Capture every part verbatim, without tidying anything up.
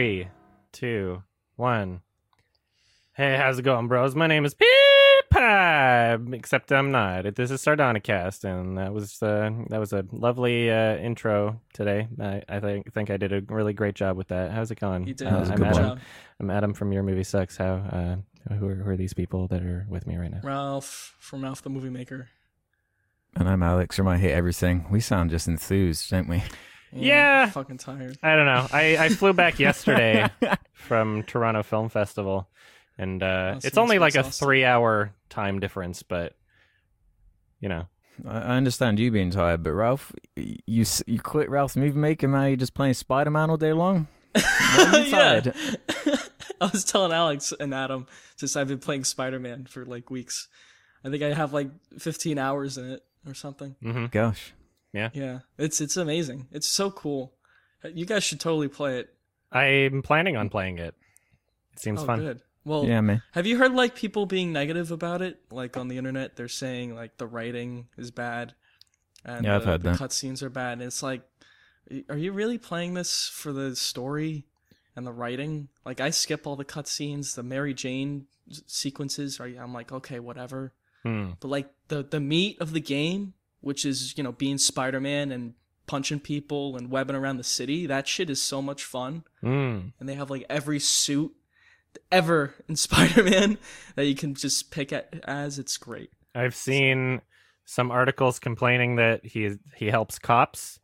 Three, two, one. Hey, how's it going, bros? My name is Peep, except I'm not. This is Sardonicast, and that was uh, that was a lovely uh, intro today. I, I think think I did a really great job with that. How's it going? You did. Uh, that was a good Adam. Job. I'm Adam from Your Movie Sucks. How? Uh, who, are, who are these people that are with me right now? Ralph from Ralph the Movie Maker. And I'm Alex from I Hate Everything. We sound just enthused, don't we? Yeah, yeah. I'm fucking tired. I don't know. I, I flew back yesterday from Toronto Film Festival, and uh, it's only like awesome. a three-hour time difference, but you know. I understand you being tired, but Ralph, you you quit Ralph's Movie Maker, now you're just playing Spider-Man all day long? Well, you're tired. I was telling Alex and Adam, since I've been playing Spider-Man for like weeks, I think I have like fifteen hours in it or something. Mm-hmm. Gosh. Yeah. Yeah. It's it's amazing. It's so cool. You guys should totally play it. I'm planning on playing it. It seems oh, fun. Good. Well, yeah, man. Have you heard like people being negative about it? Like on the internet, they're saying like the writing is bad and yeah, I've the, heard the that. cutscenes are bad. And it's like, are you really playing this for the story and the writing? Like I skip all the cutscenes, the Mary Jane sequences. I'm like, okay, whatever. Hmm. But like the, the meat of the game, which is, you know, being Spider-Man and punching people and webbing around the city. That shit is so much fun. Mm. And they have, like, every suit ever in Spider-Man that you can just pick at, as. It's great. I've seen so. some articles complaining that he he helps cops.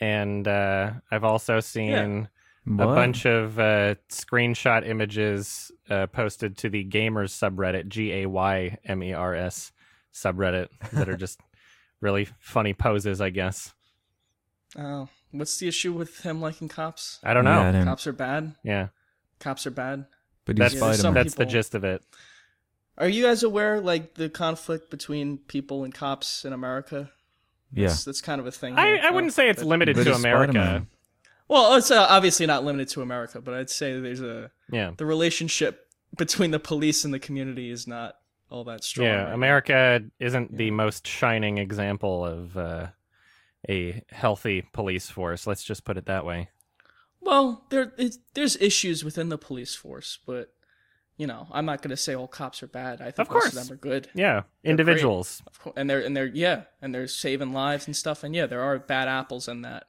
And uh, I've also seen yeah. a bunch of uh, screenshot images uh, posted to the Gamers subreddit, G A Y M E R S subreddit, that are just... really funny poses, I guess. Oh, what's the issue with him liking cops? I don't know. Yeah, I don't... Cops are bad. Yeah, cops are bad. But that's yeah, some that's people... the gist of it. Are you guys aware, like, the conflict between people and cops in America? Yeah, that's, that's kind of a thing. I, I wouldn't say it's that... limited but to it's America. Spider-Man. Well, it's uh, obviously not limited to America, but I'd say there's a yeah. the relationship between the police and the community is not. All that strong. Yeah, right? America isn't yeah. the most shining example of uh, a healthy police force. Let's just put it that way. Well, there it's, there's issues within the police force, but you know, I'm not going to say all cops are bad. I think of course. most of them are good. Yeah, they're individuals, of course, and they're and they're yeah, and they're saving lives and stuff. And yeah, there are bad apples in that,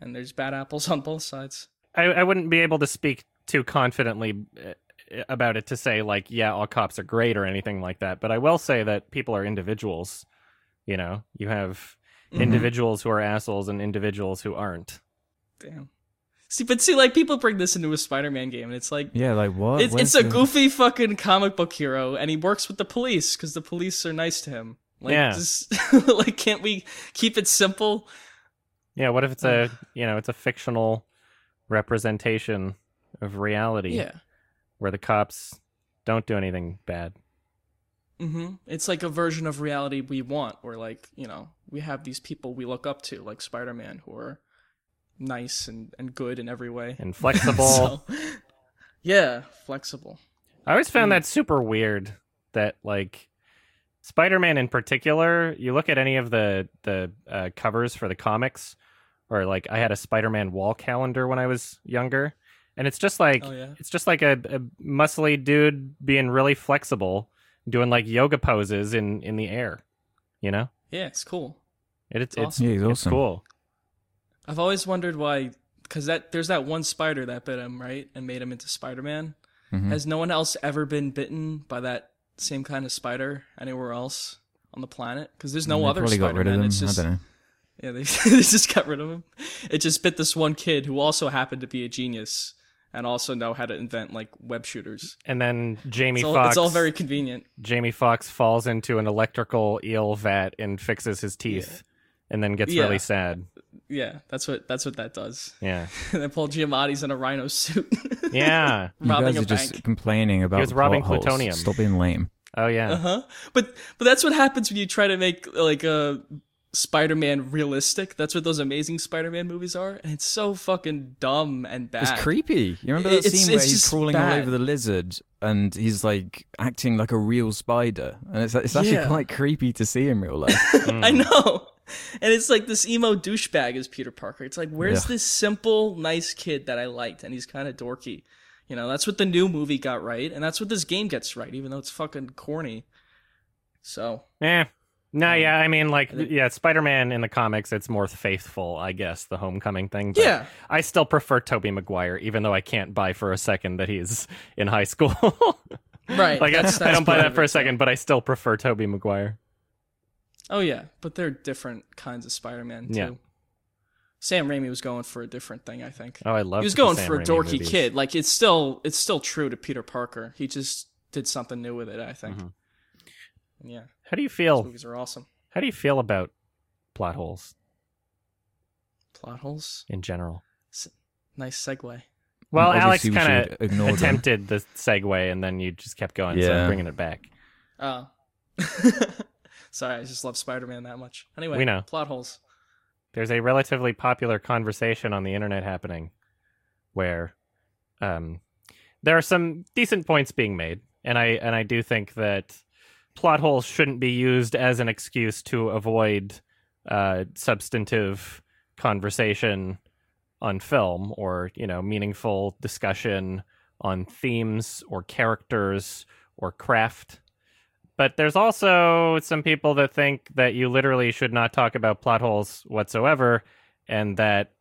and there's bad apples on both sides. I, I wouldn't be able to speak too confidently about it to say like, yeah, all cops are great or anything like that. But I will say that people are individuals. You know, you have mm-hmm. individuals who are assholes and individuals who aren't. Damn. See, but see, like people bring this into a Spider-Man game and it's like, yeah, like what? It's, it's a goofy fucking comic book hero and he works with the police because the police are nice to him. Like, yeah. just, like, can't we keep it simple? Yeah. What if it's a, you know, it's a fictional representation of reality? Yeah. Where the cops don't do anything bad. Mm-hmm. It's like a version of reality we want, where like, you know, we have these people we look up to, like Spider-Man, who are nice and, and good in every way. And flexible. so, yeah, flexible. I always found that super weird that like Spider-Man in particular, you look at any of the, the uh, covers for the comics, or like I had a Spider-Man wall calendar when I was younger. And it's just like oh, yeah. it's just like a, a muscly dude being really flexible, doing like yoga poses in, in the air, you know? Yeah, it's cool. It, it's it's, awesome. yeah, it's, it's awesome. cool. I've always wondered why, because that there's that one spider that bit him, right, and made him into Spider-Man. Mm-hmm. Has no one else ever been bitten by that same kind of spider anywhere else on the planet? Because there's no other Spider-Man. Probably got rid of them. It's just, I don't know. Yeah, they, they just got rid of him. It just bit this one kid who also happened to be a genius. And also know how to invent, like, web shooters. And then Jamie Foxx... It's, it's all very convenient. Jamie Foxx falls into an electrical eel vat and fixes his teeth. Yeah. And then gets yeah. really sad. Yeah, that's what that's what that does. Yeah. And then Paul Giamatti's in a rhino suit. yeah. Robbing you guys a are bank. Just complaining about... He was robbing plutonium. Still being lame. Oh, yeah. Uh-huh. But, but that's what happens when you try to make, like, a... Spider-Man realistic. That's what those amazing Spider-Man movies are, and it's so fucking dumb and bad. It's creepy. You remember that it's, scene it's where he's crawling bad. all over the lizard and he's like acting like a real spider, and it's it's actually yeah. quite creepy to see in real life. mm. I know. And it's like this emo douchebag is Peter Parker. It's like, where's yeah. this simple, nice kid that I liked? And he's kind of dorky. You know, that's what the new movie got right. And that's what this game gets right, even though it's fucking corny. So. Eh. No, um, yeah, I mean, like, I yeah, Spider-Man in the comics, it's more faithful, I guess, the homecoming thing. But yeah. I still prefer Tobey Maguire, even though I can't buy for a second that he's in high school. Right. Like, that's, I, that's I don't buy that for a second, but I still prefer Tobey Maguire. Oh, yeah, but they're different kinds of Spider-Man, too. Yeah. Sam Raimi was going for a different thing, I think. Oh, I love. He was going for a dorky kid. Like, it's still it's still true to Peter Parker. He just did something new with it, I think. Mm-hmm. Yeah. How do you feel? Those movies are awesome. How do you feel about plot holes? Plot holes? In general. S- nice segue. Well, Alex kind of attempted them. the segue, and then you just kept going, yeah. so I'm bringing it back. Oh. Sorry, I just love Spider-Man that much. Anyway, we know. Plot holes. There's a relatively popular conversation on the internet happening where um, there are some decent points being made, and I and I do think that plot holes shouldn't be used as an excuse to avoid uh, substantive conversation on film or, you know, meaningful discussion on themes or characters or craft. But there's also some people that think that you literally should not talk about plot holes whatsoever, and that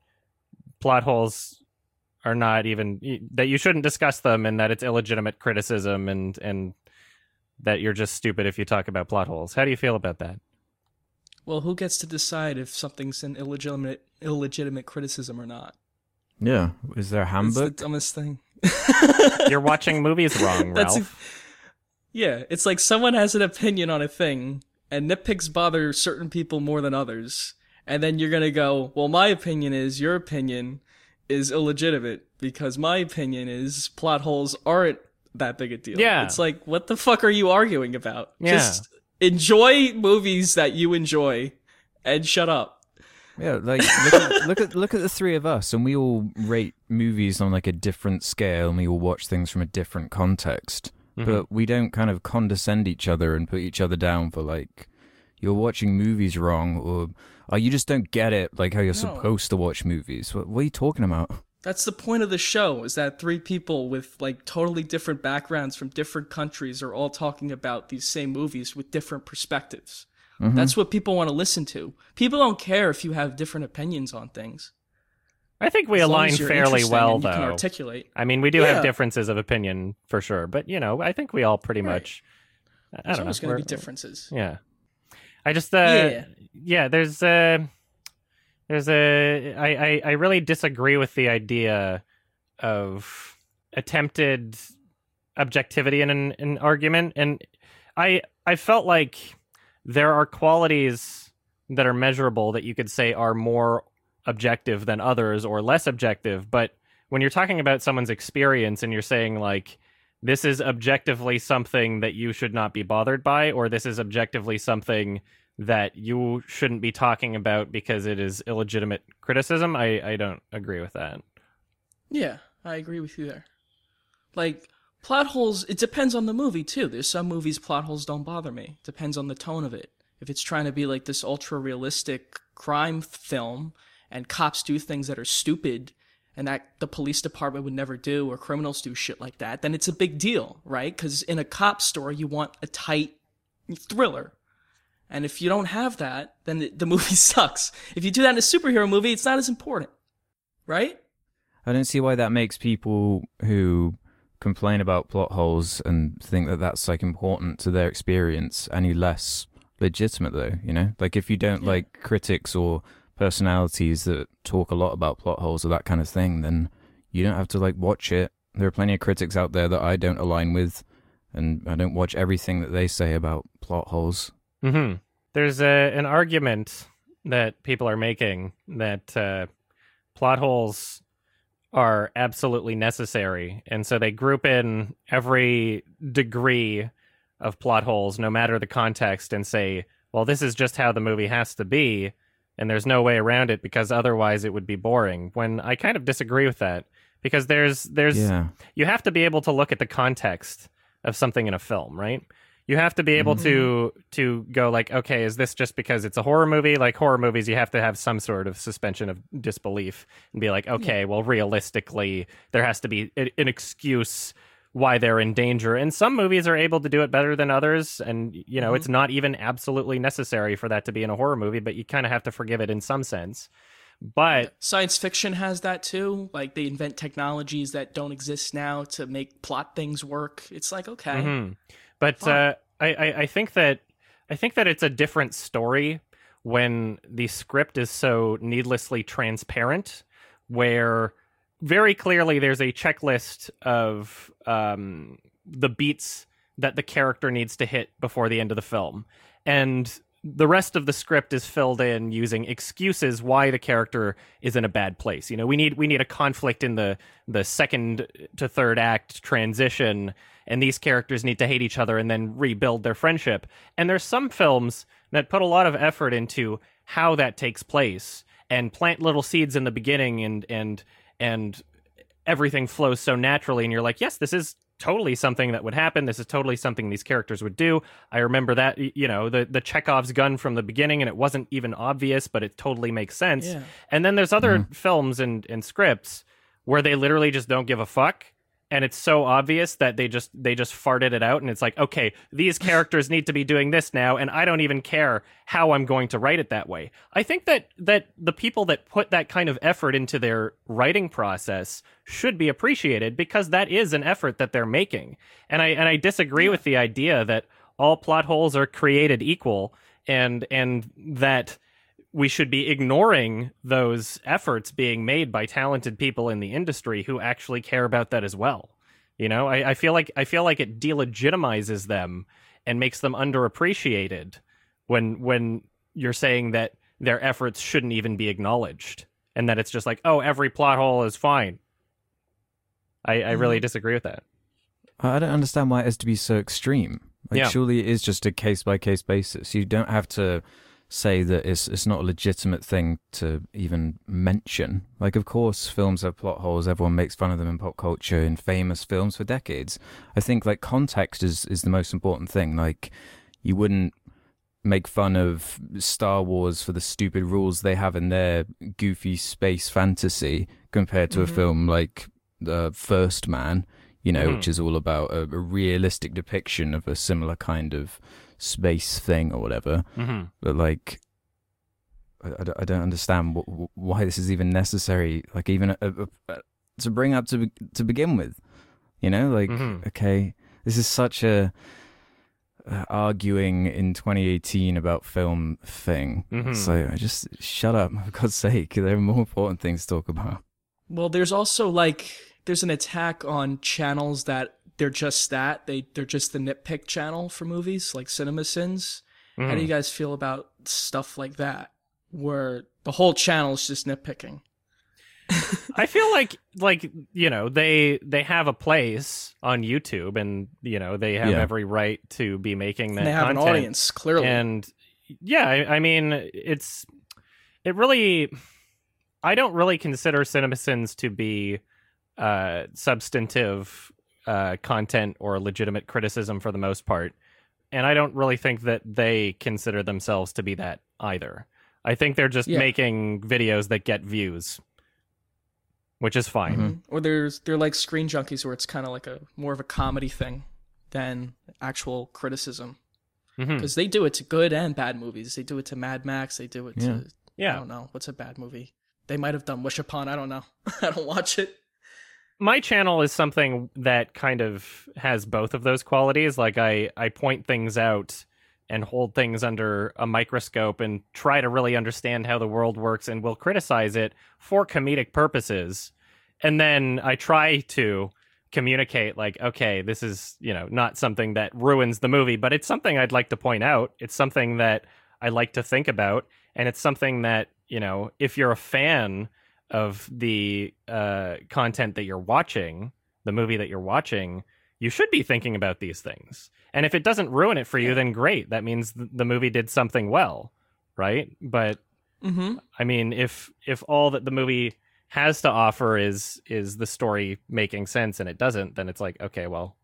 plot holes are not even, that you shouldn't discuss them, and that it's illegitimate criticism, and, and that you're just stupid if you talk about plot holes. How do you feel about that? Well, who gets to decide if something's an illegitimate illegitimate criticism or not? Yeah. Is there a handbook? It's the dumbest thing. You're watching movies wrong, Ralph. That's a- Yeah, it's like someone has an opinion on a thing, and nitpicks bother certain people more than others, and then you're gonna go, well, my opinion is your opinion is illegitimate, because my opinion is plot holes aren't that big a deal. Yeah. It's like, what the fuck are you arguing about? Yeah. Just enjoy movies that you enjoy, and shut up. Yeah, like, look at, look at look at the three of us, and we all rate movies on, like, a different scale, and we all watch things from a different context. Mm-hmm. But we don't kind of condescend each other and put each other down for, like, you're watching movies wrong, or oh, you just don't get it, like, how you're no. supposed to watch movies. What, what are you talking about? That's the point of the show, is that three people with, like, totally different backgrounds from different countries are all talking about these same movies with different perspectives. Mm-hmm. That's what people want to listen to. People don't care if you have different opinions on things. I think we align fairly well, though. You can articulate. I mean, we do yeah. have differences of opinion for sure, but you know, I think we all pretty right. much. I there's don't always know. There's going to be differences. Yeah, I just uh, yeah. yeah, there's uh, there's a I, I I really disagree with the idea of attempted objectivity in an, an argument, and I I felt like there are qualities that are measurable that you could say are more objective than others or less objective, but when you're talking about someone's experience and you're saying, like, this is objectively something that you should not be bothered by, or this is objectively something that you shouldn't be talking about because it is illegitimate criticism, I, I don't agree with that. Yeah, I agree with you there. Like, plot holes, it depends on the movie, too. There's some movies plot holes don't bother me. Depends on the tone of it. If it's trying to be, like, this ultra-realistic crime film, and cops do things that are stupid and that the police department would never do, or criminals do shit like that, then it's a big deal, right? Because in a cop story, you want a tight thriller. And if you don't have that, then the movie sucks. If you do that in a superhero movie, it's not as important, right? I don't see why that makes people who complain about plot holes and think that that's, like, important to their experience any less legitimate, though, you know? Like, if you don't yeah. like critics or personalities that talk a lot about plot holes or that kind of thing, then you don't have to, like, watch it. There are plenty of critics out there that I don't align with, and I don't watch everything that they say about plot holes. Mm-hmm. There's a, an argument that people are making that uh, plot holes are absolutely necessary, and so they group in every degree of plot holes, no matter the context, and say, well, this is just how the movie has to be, and there's no way around it because otherwise it would be boring. When I kind of disagree with that, because there's there's yeah. you have to be able to look at the context of something in a film, right? You have to be able mm-hmm. to to go like, okay, is this just because it's a horror movie? Like horror movies, you have to have some sort of suspension of disbelief and be like, okay, yeah. well, realistically, there has to be an excuse why they're in danger. And some movies are able to do it better than others. And, you know, mm-hmm. it's not even absolutely necessary for that to be in a horror movie, but you kind of have to forgive it in some sense. But science fiction has that too. Like they invent technologies that don't exist now to make plot things work. It's like, okay. Mm-hmm. But uh, I, I think that I think that it's a different story when the script is so needlessly transparent, where very clearly there's a checklist of um, the beats that the character needs to hit before the end of the film. And the rest of the script is filled in using excuses why the character is in a bad place. You know, we need we need a conflict in the the second to third act transition, and these characters need to hate each other and then rebuild their friendship. And there's some films that put a lot of effort into how that takes place and plant little seeds in the beginning, and and and everything flows so naturally, and you're like, yes, this is totally something that would happen. This is totally something these characters would do. I remember that, you know, the, the Chekhov's gun from the beginning, and it wasn't even obvious, but it totally makes sense. Yeah. And then there's other mm-hmm. films and, and scripts where they literally just don't give a fuck. And it's so obvious that they just they just farted it out. And it's like, okay, these characters need to be doing this now. And I don't even care how I'm going to write it that way. I think that that the people that put that kind of effort into their writing process should be appreciated, because that is an effort that they're making. And I and I disagree yeah. with the idea that all plot holes are created equal, and and that we should be ignoring those efforts being made by talented people in the industry who actually care about that as well. You know, I, I feel like I feel like it delegitimizes them and makes them underappreciated when when you're saying that their efforts shouldn't even be acknowledged, and that it's just like, oh, every plot hole is fine. I, I really disagree with that. I don't understand why it has to be so extreme. Like, yeah. surely it is just a case by case basis. You don't have to say that it's it's not a legitimate thing to even mention. Like, of course films have plot holes, everyone makes fun of them in pop culture, in famous films for decades. I think like context is is the most important thing. Like, you wouldn't make fun of Star Wars for the stupid rules they have in their goofy space fantasy compared to mm-hmm. a film like uh, First Man, you know, mm-hmm. which is all about a, a realistic depiction of a similar kind of space thing or whatever. Mm-hmm. But like, I, I don't understand what, why this is even necessary. Like, even a, a, a, to bring up to to begin with, you know, like mm-hmm. okay, this is such a uh, arguing in twenty eighteen about film thing. Mm-hmm. So I just shut up, for God's sake. There are more important things to talk about. Well, there's also like there's an attack on channels that. They're just that. They, they're just the nitpick channel for movies, like Cinema Sins. Mm. How do you guys feel about stuff like that, where the whole channel is just nitpicking? I feel like, like you know, they they have a place on YouTube, and, you know, they have yeah. every right to be making that content. They have content. An audience, clearly. And, yeah, I, I mean, it's... It really... I don't really consider Cinema Sins to be uh, substantive... Uh, content or legitimate criticism for the most part. And I don't really think that they consider themselves to be that either. I think they're just yeah. making videos that get views, which is fine. Mm-hmm. Or there's they're like Screen Junkies, where it's kind of like a more of a comedy thing than actual criticism. Because mm-hmm. they do it to good and bad movies. They do it to Mad Max. They do it yeah. to, yeah. I don't know, what's a bad movie? They might have done Wish Upon. I don't know. I don't watch it. My channel is something that kind of has both of those qualities. Like, I, I point things out and hold things under a microscope and try to really understand how the world works, and will criticize it for comedic purposes. And then I try to communicate, like, okay, this is, you know, not something that ruins the movie, but it's something I'd like to point out. It's something that I like to think about. And it's something that, you know, if you're a fan of the uh, content that you're watching, the movie that you're watching, you should be thinking about these things. And if it doesn't ruin it for you, then great. That means th- the movie did something well, right? But mm-hmm. I mean, if if all that the movie has to offer is is the story making sense, and it doesn't, then it's like, okay, well,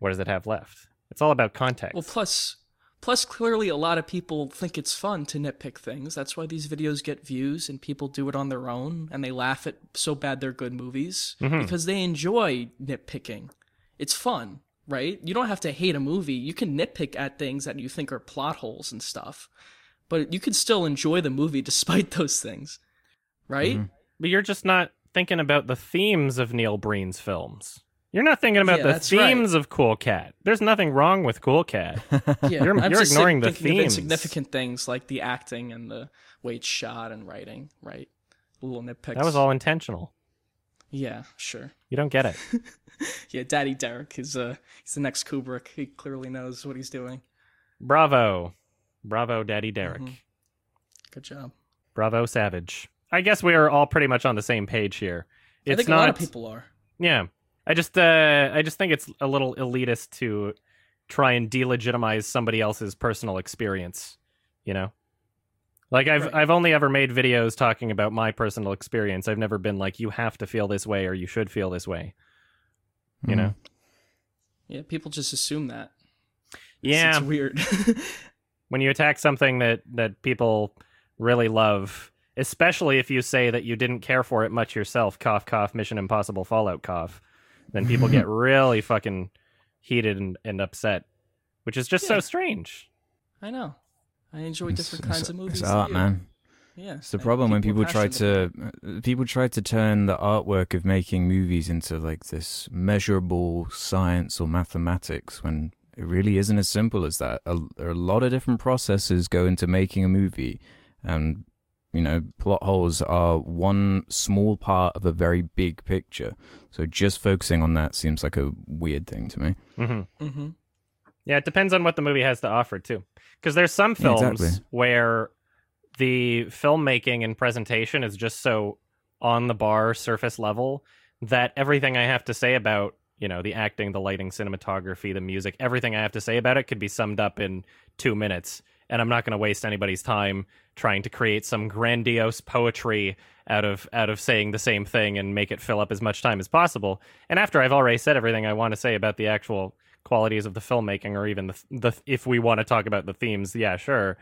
what does it have left? It's all about context. Well, plus, plus clearly a lot of people think it's fun to nitpick things. That's why these videos get views and people do it on their own and they laugh at so bad they're good movies mm-hmm. because they enjoy nitpicking. It's fun, right? You don't have to hate a movie. You can nitpick at things that you think are plot holes and stuff, but you can still enjoy the movie despite those things, right? Mm-hmm. But you're just not thinking about the themes of Neil Breen's films. You're not thinking about yeah, the themes right. of Cool Cat. There's nothing wrong with Cool Cat. yeah, you're I'm you're just ignoring sig- the themes. Significant things like the acting and the way it's shot and writing, right? Little nitpicks. That was all intentional. Yeah, sure. You don't get it. yeah, Daddy Derek is uh he's the next Kubrick. He clearly knows what he's doing. Bravo, bravo, Daddy Derek. Mm-hmm. Good job. Bravo, Savage. I guess we are all pretty much on the same page here. It's I think not, a lot of people are. Yeah. I just uh, I just think it's a little elitist to try and delegitimize somebody else's personal experience, you know? Like, I've right. I've only ever made videos talking about my personal experience. I've never been like, you have to feel this way or you should feel this way, you mm. know? Yeah, people just assume that. Yeah. It's, it's weird. When you attack something that, that people really love, especially if you say that you didn't care for it much yourself, cough, cough, Mission Impossible Fallout, cough. Then people get really fucking heated and, and upset, which is just yeah. so strange. I know. I enjoy it's, different it's, kinds of movies. It's art, man. Yeah. It's the I problem when people try to about. people try to turn the artwork of making movies into like this measurable science or mathematics when it really isn't as simple as that. A, a lot of different processes go into making a movie, and you know, plot holes are one small part of a very big picture. So just focusing on that seems like a weird thing to me. Mm-hmm. Mm-hmm. Yeah, it depends on what the movie has to offer, too. Because there's some films yeah, exactly. where the filmmaking and presentation is just so on the bar, surface level, that everything I have to say about, you know, the acting, the lighting, cinematography, the music, everything I have to say about it could be summed up in two minutes. And I'm not going to waste anybody's time trying to create some grandiose poetry out of out of saying the same thing and make it fill up as much time as possible. And after I've already said everything I want to say about the actual qualities of the filmmaking, or even the, the if we want to talk about the themes, yeah, sure.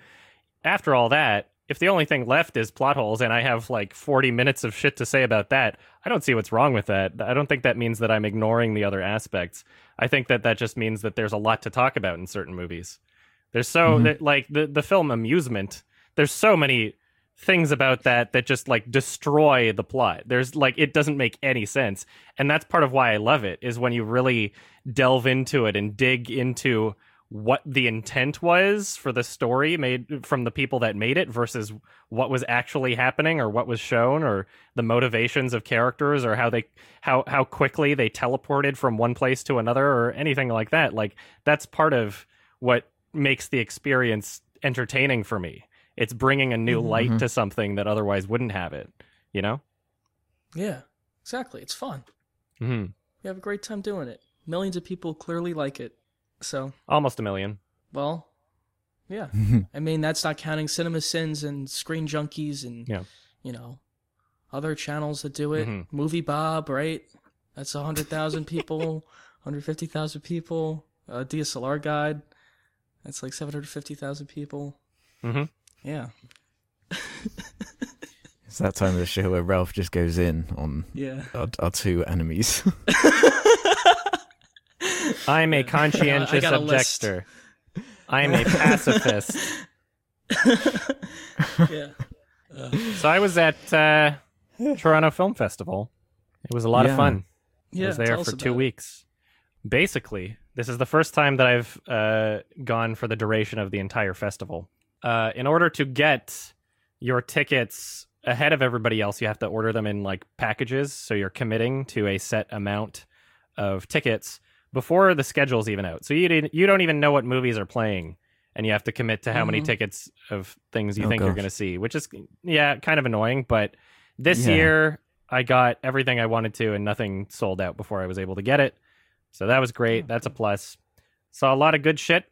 After all that, if the only thing left is plot holes and I have like forty minutes of shit to say about that, I don't see what's wrong with that. I don't think that means that I'm ignoring the other aspects. I think that that just means that there's a lot to talk about in certain movies. There's so mm-hmm. that, like the, the film Amusement, there's so many things about that that just like destroy the plot. There's like it doesn't make any sense. And that's part of why I love it, is when you really delve into it and dig into what the intent was for the story made from the people that made it versus what was actually happening or what was shown or the motivations of characters or how they how how quickly they teleported from one place to another or anything like that. Like that's part of what makes the experience entertaining for me. It's bringing a new mm-hmm. light to something that otherwise wouldn't have it, you know? Yeah, exactly. It's fun. Mm-hmm. We have a great time doing it. Millions of people clearly like it. So almost a million. Well, yeah. I mean, that's not counting Cinema Sins and Screen Junkies and, yeah. you know, other channels that do it. Mm-hmm. Movie Bob, right? That's one hundred thousand people, one hundred fifty thousand people, a D S L R guide. It's like seven hundred fifty thousand people. Mm-hmm. Yeah. It's that time of the show where Ralph just goes in on yeah. our, our two enemies. I'm a conscientious uh, objector. List. I'm a pacifist. yeah. Uh, so I was at uh, Toronto Film Festival. It was a lot yeah. of fun. Yeah, I was there for two weeks. It. Basically, this is the first time that I've uh, gone for the duration of the entire festival. Uh, in order to get your tickets ahead of everybody else, you have to order them in like packages. So you're committing to a set amount of tickets before the schedule's even out. So you didn't, you don't even know what movies are playing, and you have to commit to how mm-hmm. many tickets of things you oh, think gosh. you're going to see, which is yeah, kind of annoying. But this yeah. year, I got everything I wanted to, and nothing sold out before I was able to get it. So that was great. That's a plus. Saw a lot of good shit.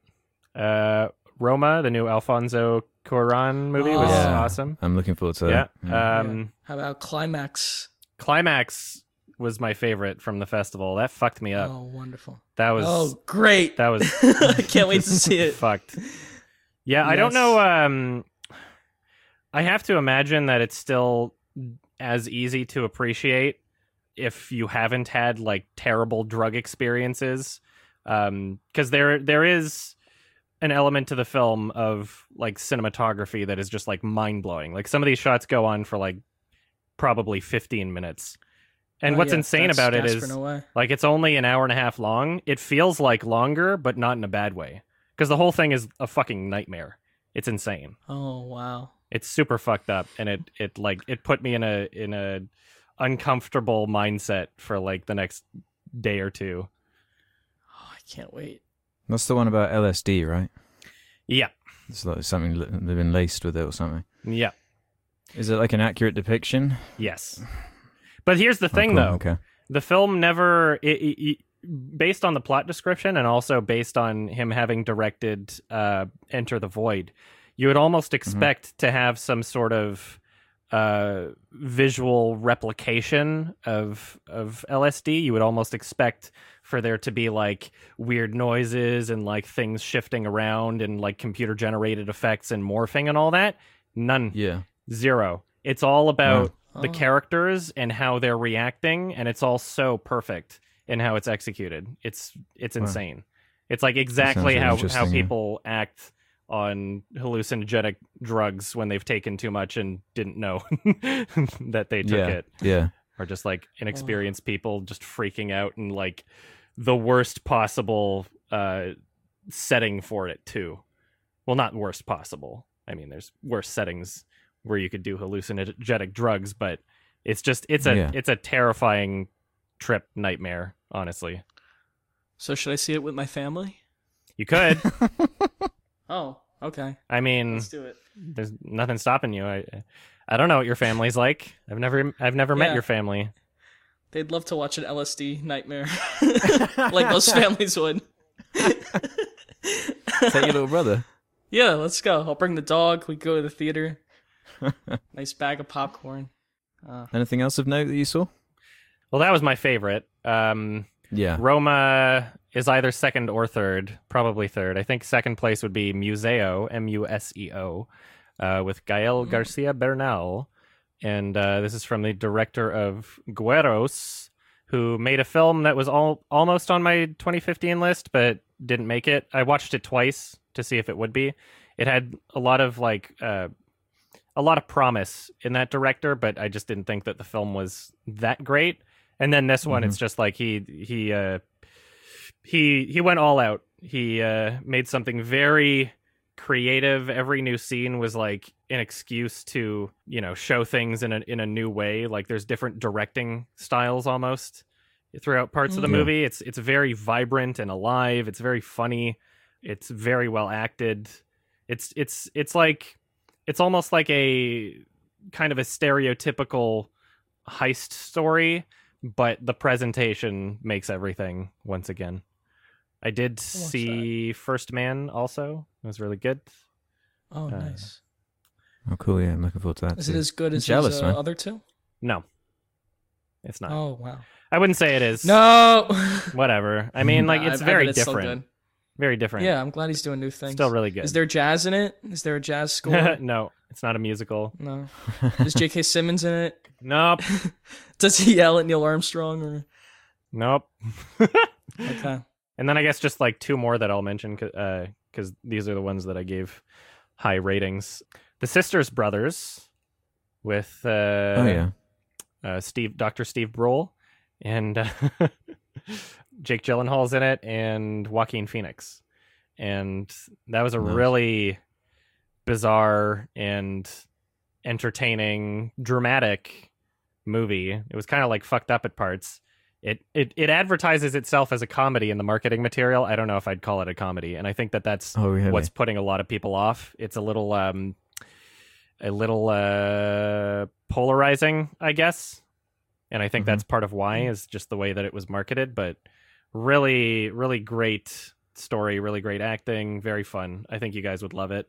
Uh, Roma, the new Alfonso Cuarón movie, oh, was yeah. awesome. I'm looking forward to that. Yeah. Um, yeah. How about Climax? Climax was my favorite from the festival. That fucked me up. Oh, wonderful. That was Oh, great. That was I can't wait to see it. Fucked. Yeah, yes. I don't know, um I have to imagine that it's still as easy to appreciate if you haven't had like terrible drug experiences, um because there there is an element to the film of like cinematography that is just like mind-blowing. Like some of these shots go on for like probably fifteen minutes, and oh, what's yeah, insane about it is like it's only an hour and a half long. It feels like longer, but not in a bad way, because the whole thing is a fucking nightmare. It's insane. Oh wow. It's super fucked up, and it it like it put me in a in a uncomfortable mindset for like the next day or two. Oh, I can't wait. That's the one about L S D, right? Yeah. It's like something they've been laced with it or something. Yeah. Is it like an accurate depiction? Yes. But here's the thing, oh, cool. though. Okay. The film never, it, it, it, based on the plot description and also based on him having directed uh, Enter the Void, you would almost expect mm-hmm. to have some sort of uh, visual replication of of L S D. You would almost expect for there to be like weird noises and like things shifting around and like computer generated effects and morphing and all that. None. Yeah. Zero. It's all about oh. the characters and how they're reacting, and it's all so perfect in how it's executed. It's it's insane. Wow. It's like exactly how, how people yeah. act on hallucinogenic drugs when they've taken too much and didn't know that they took yeah. it. Yeah. Or just like inexperienced oh. people just freaking out in like the worst possible uh, setting for it too. Well, not worst possible. I mean, there's worse settings where you could do hallucinogenic drugs, but it's just it's a yeah. it's a terrifying trip nightmare, honestly. So should I see it with my family? You could. Oh, okay. I mean, let's do it. There's nothing stopping you. I I don't know what your family's like. I've never I've never yeah. met your family. They'd love to watch an L S D nightmare, like most families would. Is that your little brother? Yeah, let's go. I'll bring the dog. We go to the theater. Nice bag of popcorn. Uh, Anything else of note that you saw? Well, that was my favorite. Um, yeah. Roma is either second or third, probably third. I think second place would be Museo, M U S E O, uh, with Gael mm. Garcia Bernal. And uh, this is from the director of Gueros, who made a film that was all, almost on my twenty fifteen list, but didn't make it. I watched it twice to see if it would be. It had a lot of, like... Uh, a lot of promise in that director, but I just didn't think that the film was that great. And then this one, mm-hmm. it's just like he he uh, he he went all out. He uh, made something very creative. Every new scene was like an excuse to, you know, show things in a in a new way. Like there's different directing styles almost throughout parts mm-hmm. of the movie. It's it's very vibrant and alive. It's very funny. It's very well acted. It's it's it's like. It's almost like a kind of a stereotypical heist story, but the presentation makes everything once again. I did see that. First Man also. It was really good. Oh, uh, nice. Oh, cool. Yeah, I'm looking forward to that. Is too. It as good I'm as jealous, his, uh, other two? No, it's not. Oh, wow. I wouldn't say it is. No! Whatever. I mean, like, it's no, I, very I it's different. Very different. Yeah, I'm glad he's doing new things. Still really good. Is there jazz in it? Is there a jazz score? No, it's not a musical. No. Is J K Simmons in it? Nope. Does he yell at Neil Armstrong? Or? Nope. Okay. And then I guess just like two more that I'll mention, because uh, these are the ones that I gave high ratings. The Sisters Brothers with uh, oh, yeah. uh, Steve, Doctor Steve Brule and... Uh, Jake Gyllenhaal's in it, and Joaquin Phoenix, and that was a nice. Really bizarre and entertaining, dramatic movie. It was kind of like fucked up at parts. It, it it advertises itself as a comedy in the marketing material. I don't know if I'd call it a comedy, and I think that that's oh, really? what's putting a lot of people off. It's a little um, a little uh, polarizing, I guess. And I think mm-hmm. that's part of why, is just the way that it was marketed. But really, really great story, really great acting, very fun. I think you guys would love it.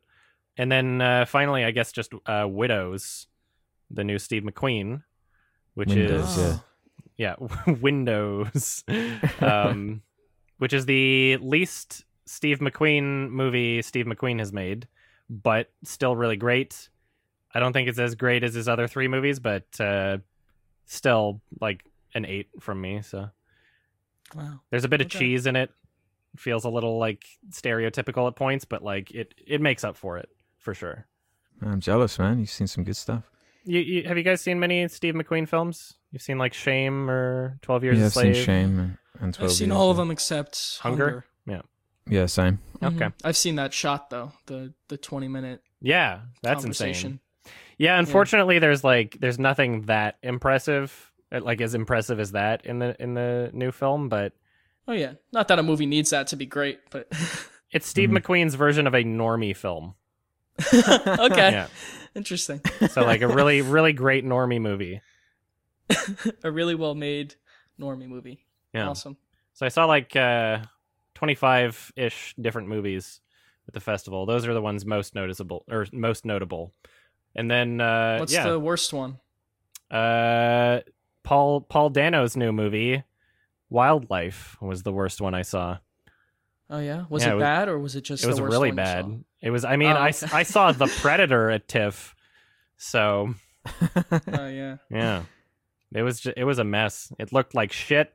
And then uh, finally, I guess just uh, Widows, the new Steve McQueen, which Windows, is Yeah, Windows, um, which is the least Steve McQueen movie Steve McQueen has made, but still really great. I don't think it's as great as his other three movies, but uh, still like an eight from me. So, wow, there's a bit okay. of cheese in it. It feels a little like stereotypical at points, but like it, it makes up for it for sure. I'm jealous, man. You've seen some good stuff. You, you have you guys seen many Steve McQueen films? You've seen like Shame or Twelve Years yeah, a Slave. I've seen Shame and Twelve. I've seen Years all of them except Hunger. Hunger. Yeah. Yeah. Same. Mm-hmm. Okay. I've seen that shot though. The the twenty minute. Yeah, that's insane. Yeah, unfortunately, yeah. there's like there's nothing that impressive, like as impressive as that in the in the new film. But oh yeah, not that a movie needs that to be great, but it's Steve mm-hmm. McQueen's version of a normie film. Okay, yeah. Interesting. So like a really really great normie movie, a really well made normie movie. Yeah, awesome. So I saw like uh, twenty-five ish different movies at the festival. Those are the ones most noticeable or most notable. And then, uh, what's yeah. the worst one? Uh, Paul Paul Dano's new movie, Wildlife, was the worst one I saw. Oh yeah, was yeah, it, it was, bad or was it just? It was the worst really one bad. You saw? It was. I mean, oh, okay. I I saw The Predator at TIFF, so. Oh uh, yeah. Yeah, it was just, it was a mess. It looked like shit.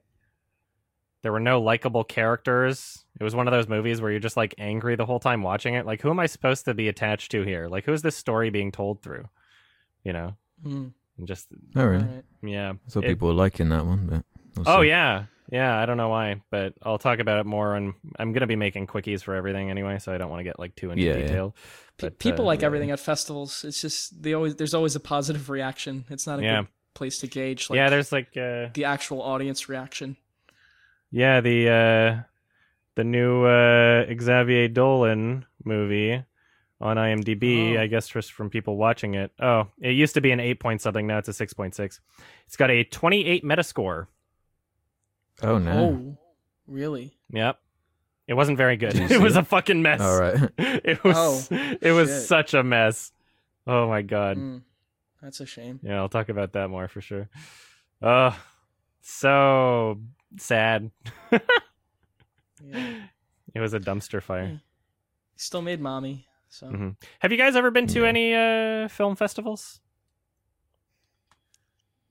There were no likable characters. It was one of those movies where you're just like angry the whole time watching it. Like, who am I supposed to be attached to here? Like, who's this story being told through? You know, mm. and just oh really? Yeah. So people were liking that one, but we'll oh see. yeah, yeah. I don't know why, but I'll talk about it more. And I'm gonna be making quickies for everything anyway, so I don't want to get like too into yeah, detail. Yeah. But, P- people uh, like yeah. everything at festivals. It's just they always there's always a positive reaction. It's not a yeah. good place to gauge. Like, yeah, there's like uh... the actual audience reaction. Yeah, the uh, the new uh, Xavier Dolan movie on I M D B, oh. I guess just from people watching it. Oh, it used to be an eight point something. Now it's a six point six. It's got a twenty-eight Metascore. Oh, no. Oh, really? Yep. It wasn't very good. It was it? a fucking mess. All right. It was, oh, it was shit. such a mess. Oh, my God. Mm, that's a shame. Yeah, I'll talk about that more for sure. Uh, so... sad. Yeah. It was a dumpster fire. Yeah. Still made mommy. So, mm-hmm. Have you guys ever been to yeah. any uh, film festivals?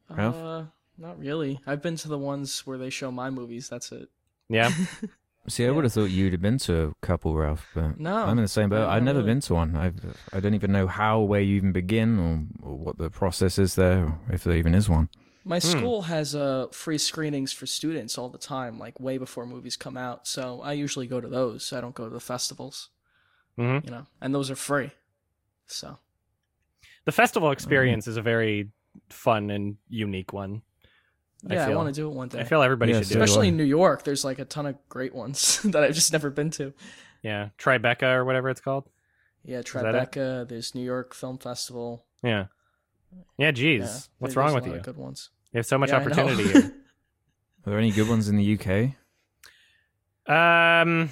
Uh, not really. I've been to the ones where they show my movies. That's it. Yeah. See, I yeah. would have thought you'd have been to a couple, Ralph. But no, I'm in the same boat. No, I've never really. been to one. I've, I don't even know how, where you even begin, or, or what the process is there, or if there even is one. My school mm. has uh, free screenings for students all the time, like way before movies come out. So I usually go to those. So I don't go to the festivals, mm-hmm. you know, and those are free. So the festival experience mm-hmm. is a very fun and unique one. Yeah, I, feel. I want to do it one day. I feel everybody yeah, should do it. Especially in New York, there's like a ton of great ones that I've just never been to. Yeah, Tribeca or whatever it's called. Yeah, Tribeca. There's New York Film Festival. Yeah. Yeah, geez, yeah, what's wrong with you? Good ones. You have so much yeah, opportunity. Here. Are there any good ones in the U K? Um,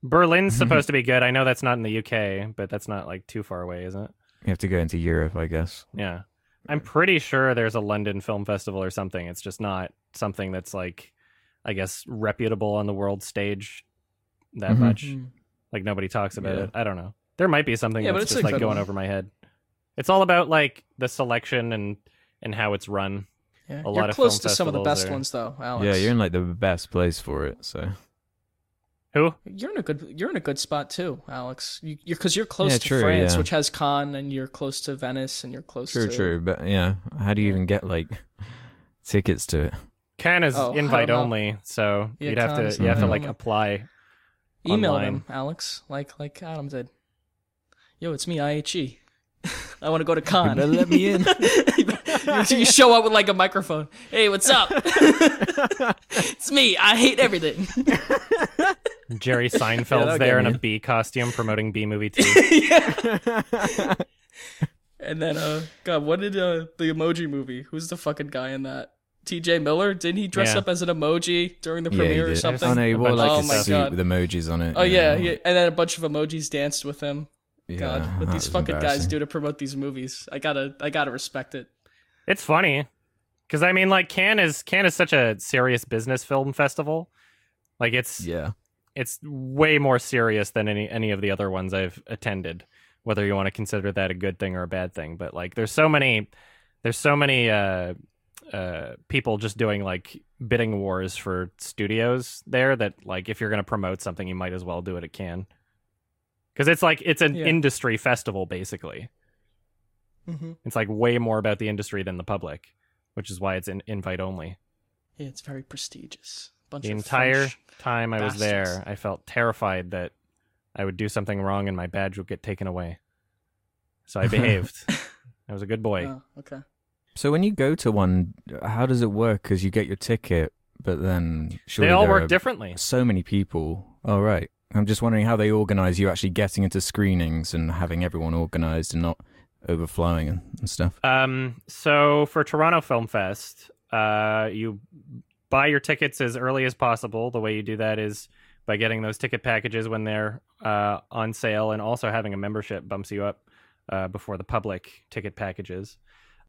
Berlin's supposed to be good. I know that's not in the U K, but that's not like too far away, is it? You have to go into Europe, I guess. Yeah, I'm pretty sure there's a London Film Festival or something. It's just not something that's like, I guess, reputable on the world stage that mm-hmm. much. Like nobody talks about yeah. it. I don't know. There might be something yeah, that's just like going one. over my head. It's all about like the selection and, and how it's run. Yeah. A you're lot of close to some of the best are... ones though, Alex. Yeah, you're in like the best place for it. So who? You're in a good you're in a good spot too, Alex. You, you're because you're close yeah, to true, France, yeah. which has Cannes, and you're close to Venice, and you're close. True, to... True, true. But yeah, how do you even get like tickets to it? Cannes is oh, invite only, so yeah, you'd have Cannes to you have to like apply. Email online. them, Alex, like like Adam did. Yo, it's me, I H E. I want to go to Cannes. Better let me in. You show up with like a microphone. Hey, what's up? It's me. I hate everything. Jerry Seinfeld's yeah, there in me. a bee costume promoting B movie too. And then, uh, God, what did uh, the Emoji Movie? Who's the fucking guy in that? T J Miller? Didn't he dress yeah. up as an emoji during the premiere yeah, or something? Oh no, he wore like oh, a suit God. with emojis on it. Oh yeah. yeah, and then a bunch of emojis danced with him. God, yeah, what these fucking guys do to promote these movies. I gotta I gotta respect it. It's funny. Because I mean, like Cannes is Cannes is such a serious business film festival. Like it's yeah, it's way more serious than any any of the other ones I've attended. Whether you want to consider that a good thing or a bad thing, but like there's so many, there's so many uh, uh, people just doing like bidding wars for studios there that like if you're going to promote something, you might as well do it at Cannes. Because it's like it's an yeah. industry festival basically. Mm-hmm. It's like way more about the industry than the public, which is why it's in invite only. Yeah, it's very prestigious. Bunch the of entire French time I bastards. was there, I felt terrified that I would do something wrong and my badge would get taken away. So I behaved. I was a good boy. Oh, okay. So when you go to one, how does it work? Because you get your ticket, but then surely they all work differently. So many people. Oh, right. I'm just wondering how they organize you actually getting into screenings and having everyone organized and not overflowing and, and stuff. Um. So for Toronto Film Fest, uh, you buy your tickets as early as possible. The way you do that is by getting those ticket packages when they're uh, on sale, and also having a membership bumps you up uh, before the public ticket packages.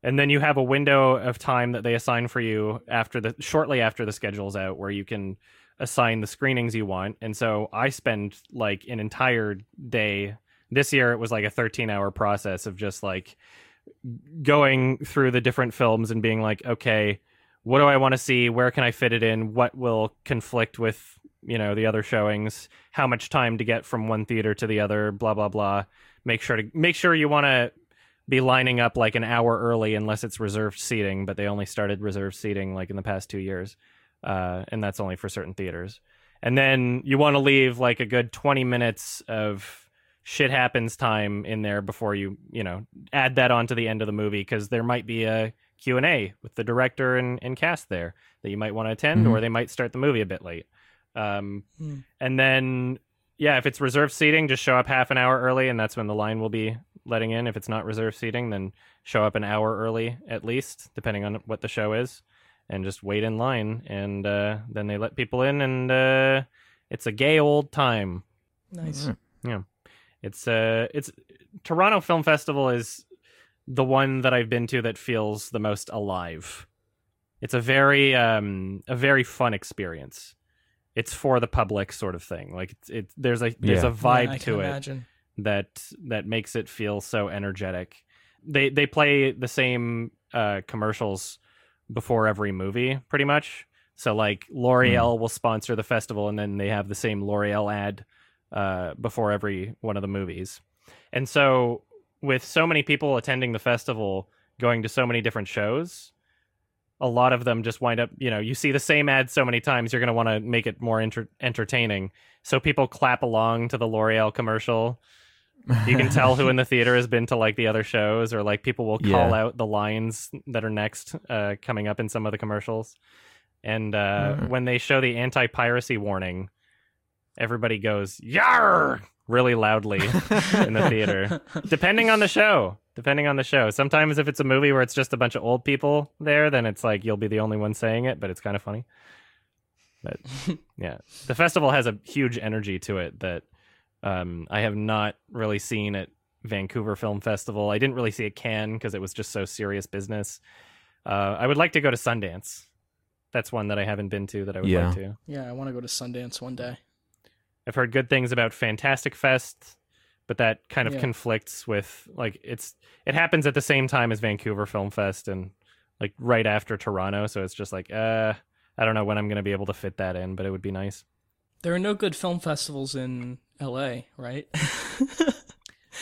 And then you have a window of time that they assign for you after the shortly after the schedule's out, where you can assign the screenings you want. And so I spend like an entire day. This year it was like a thirteen hour process of just like going through the different films and being like, okay, what do I want to see? Where can I fit it in? What will conflict with, you know, the other showings? How much time to get from one theater to the other? Blah, blah, blah. Make sure to make sure you want to be lining up like an hour early unless it's reserved seating. But they only started reserved seating like in the past two years. Uh, and that's only for certain theaters. And then you want to leave like a good twenty minutes of shit happens time in there before you, you know, add that on to the end of the movie, because there might be a Q and A with the director and, and cast there that you might want to attend, mm. or they might start the movie a bit late. Um, mm. And then, yeah, if it's reserved seating, just show up half an hour early, and that's when the line will be letting in. If it's not reserved seating, then show up an hour early at least, depending on what the show is, and just wait in line. And uh, then they let people in, and uh, it's a gay old time. Nice. Mm-hmm. Yeah. It's uh, it's Toronto Film Festival is the one that I've been to that feels the most alive. It's a very um, a very fun experience. It's for the public sort of thing. Like it's it, there's a there's yeah. a vibe yeah, to it imagine. that that makes it feel so energetic. They they play the same uh, commercials before every movie pretty much. So like L'Oreal mm. will sponsor the festival, and then they have the same L'Oreal ad uh before every one of the movies. And so with so many people attending the festival, going to so many different shows, a lot of them just wind up, you know, you see the same ad so many times, you're going to want to make it more inter- entertaining. So people clap along to the L'Oreal commercial. You can tell who in the theater has been to like the other shows, or like people will call yeah. out the lines that are next uh coming up in some of the commercials. And uh mm. when they show the anti-piracy warning, everybody goes "Yarr!" really loudly in the theater. Depending on the show, depending on the show. Sometimes if it's a movie where it's just a bunch of old people there, then it's like you'll be the only one saying it, but it's kind of funny. But yeah, the festival has a huge energy to it that um, I have not really seen at Vancouver Film Festival. I didn't really see it Cannes because it was just so serious business. Uh, I would like to go to Sundance. That's one that I haven't been to that I would yeah. like to. Yeah, I want to go to Sundance one day. I've heard good things about Fantastic Fest, but that kind of yeah. conflicts with like it's it happens at the same time as Vancouver Film Fest and like right after Toronto. So it's just like, uh, I don't know when I'm going to be able to fit that in, but it would be nice. There are no good film festivals in L A, right?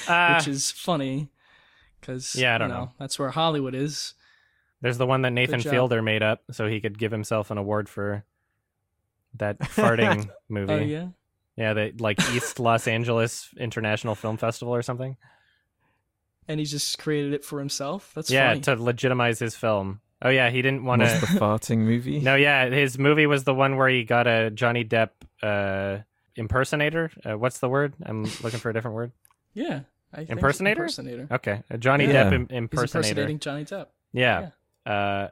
uh, Which is funny because yeah, I don't you know, know that's where Hollywood is. There's the one that Nathan Fielder made up so he could give himself an award for that farting movie. Oh yeah. Yeah, they like East Los Angeles International Film Festival or something. And he just created it for himself? That's yeah, funny. To legitimize his film. Oh, yeah, he didn't want to... Was the farting movie? No, yeah, his movie was the one where he got a Johnny Depp uh, impersonator. Uh, what's the word? I'm looking for a different word. Yeah. I think impersonator? impersonator? Okay, a Johnny yeah. Depp im- impersonator. He's impersonating Johnny Depp. Yeah. yeah. Uh,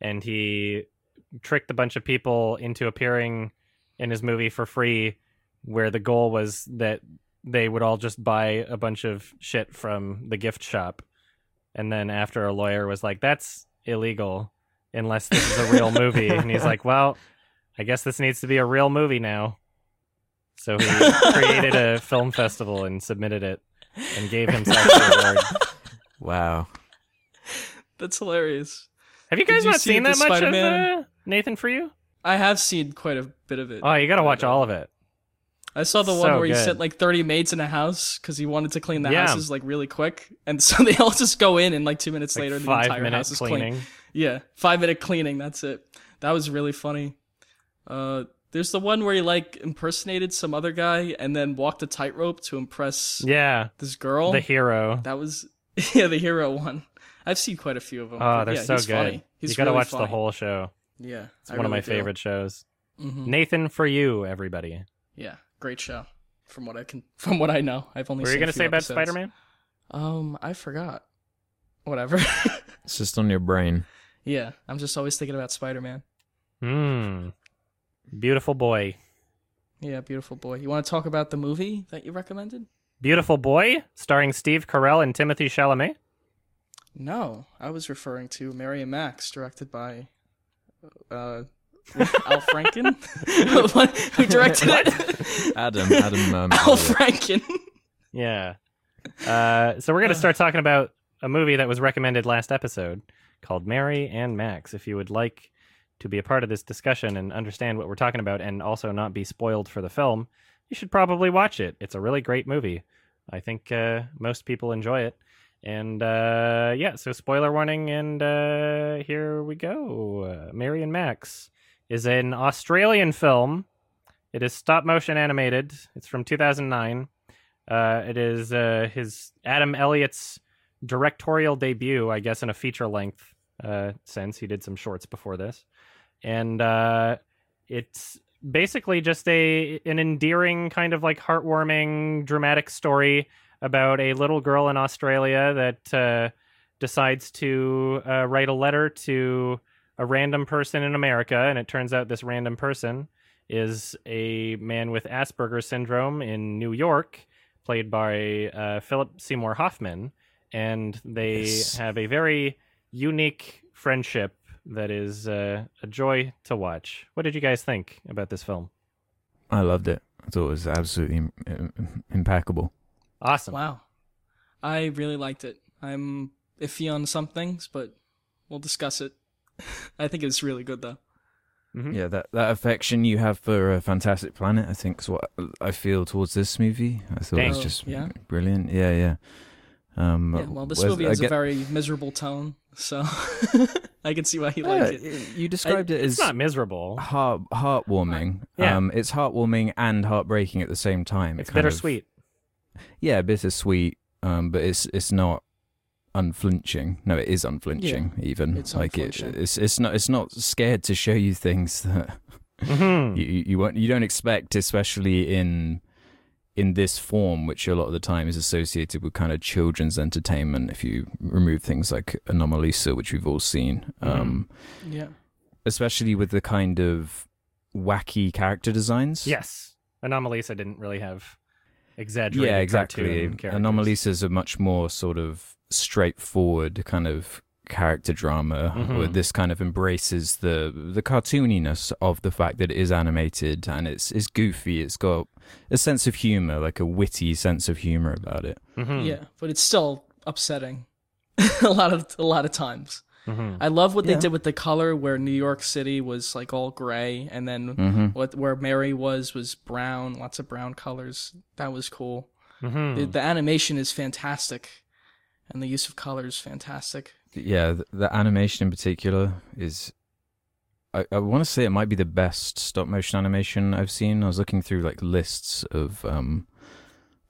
and he tricked a bunch of people into appearing in his movie for free, where the goal was that they would all just buy a bunch of shit from the gift shop. And then after a lawyer was like, that's illegal, unless this is a real movie. And he's like, well, I guess this needs to be a real movie now. So he created a film festival and submitted it and gave himself the award. Wow. That's hilarious. Have you guys Did not you see seen that much Spider-Man? Of uh, Nathan for You? I have seen quite a bit of it. Oh, you got to watch all of it. I saw the one so where he good. sent like thirty maids in a house because he wanted to clean the yeah. houses like really quick. And so they all just go in and like two minutes like later, the entire house is cleaning. clean. Yeah, five minute cleaning. That's it. That was really funny. Uh, there's the one where he like impersonated some other guy and then walked a tightrope to impress yeah, this girl. The hero. That was, yeah, the hero one. I've seen quite a few of them. Oh, they're yeah, so he's good. Funny. He's you got to really watch funny. the whole show. Yeah. It's I one really of my do. favorite shows. Mm-hmm. Nathan for You, everybody. Yeah. Great show, from what I can, from what I know. I've only. Were seen you gonna a few say episodes. About Spider-Man? Um, I forgot. Whatever. It's just on your brain. Yeah, I'm just always thinking about Spider-Man. Hmm. Beautiful Boy. Yeah, Beautiful Boy. You want to talk about the movie that you recommended? Beautiful Boy, starring Steve Carell and Timothée Chalamet. No, I was referring to Mary and Max, directed by. Uh, Al Franken, who directed it? Adam, Adam, um, Al Franken. Yeah. Uh, so we're gonna start talking about a movie that was recommended last episode called Mary and Max. If you would like to be a part of this discussion and understand what we're talking about, and also not be spoiled for the film, you should probably watch it. It's a really great movie. I think uh, most people enjoy it. And uh, yeah, so spoiler warning, and uh, here we go. Uh, Mary and Max is an Australian film. It is stop-motion animated. It's from two thousand nine. Uh, it is uh, his Adam Elliott's directorial debut, I guess, in a feature-length uh, sense. He did some shorts before this. And uh, it's basically just a an endearing, kind of like heartwarming, dramatic story about a little girl in Australia that uh, decides to uh, write a letter to a random person in America, and it turns out this random person is a man with Asperger's syndrome in New York, played by uh, Philip Seymour Hoffman, and they yes. have a very unique friendship that is uh, a joy to watch. What did you guys think about this film? I loved it. I thought it was absolutely im- impeccable. Awesome. Wow. I really liked it. I'm iffy on some things, but we'll discuss it. I think it's really good, though. Mm-hmm. Yeah, that, that affection you have for uh, Fantastic Planet, I think, is what I feel towards this movie. I thought Dang. it was just yeah. brilliant. Yeah, yeah. Um, yeah well, this movie has get... a very miserable tone, so I can see why he liked yeah, it. You described I, it as... It's not miserable. Heart, heartwarming. Yeah. Um, it's heartwarming and heartbreaking at the same time. It's it bittersweet. Of, yeah, bittersweet, um, but it's it's not... unflinching no it is unflinching yeah, even it's like unflinching. It, it's it's not it's not scared to show you things that mm-hmm. you, you won't you don't expect, especially in in this form, which a lot of the time is associated with kind of children's entertainment, if you remove things like Anomalisa, which we've all seen. Mm-hmm. um yeah especially with the kind of wacky character designs. Yes, Anomalisa didn't really have exaggerated yeah exactly characters. Anomalisa's a much more sort of straightforward kind of character drama. Mm-hmm. Where this kind of embraces the the cartooniness of the fact that it is animated, and it's it's goofy. It's got a sense of humor, like a witty sense of humor about it. Mm-hmm. Yeah, but it's still upsetting a lot of a lot of times. Mm-hmm. I love what yeah. they did with the color, where New York City was like all gray, and then mm-hmm. what where Mary was was brown, lots of brown colors. That was cool. Mm-hmm. The, the animation is fantastic. And the use of color is fantastic. Yeah, the, the animation in particular is... I, I want to say it might be the best stop-motion animation I've seen. I was looking through like lists of um,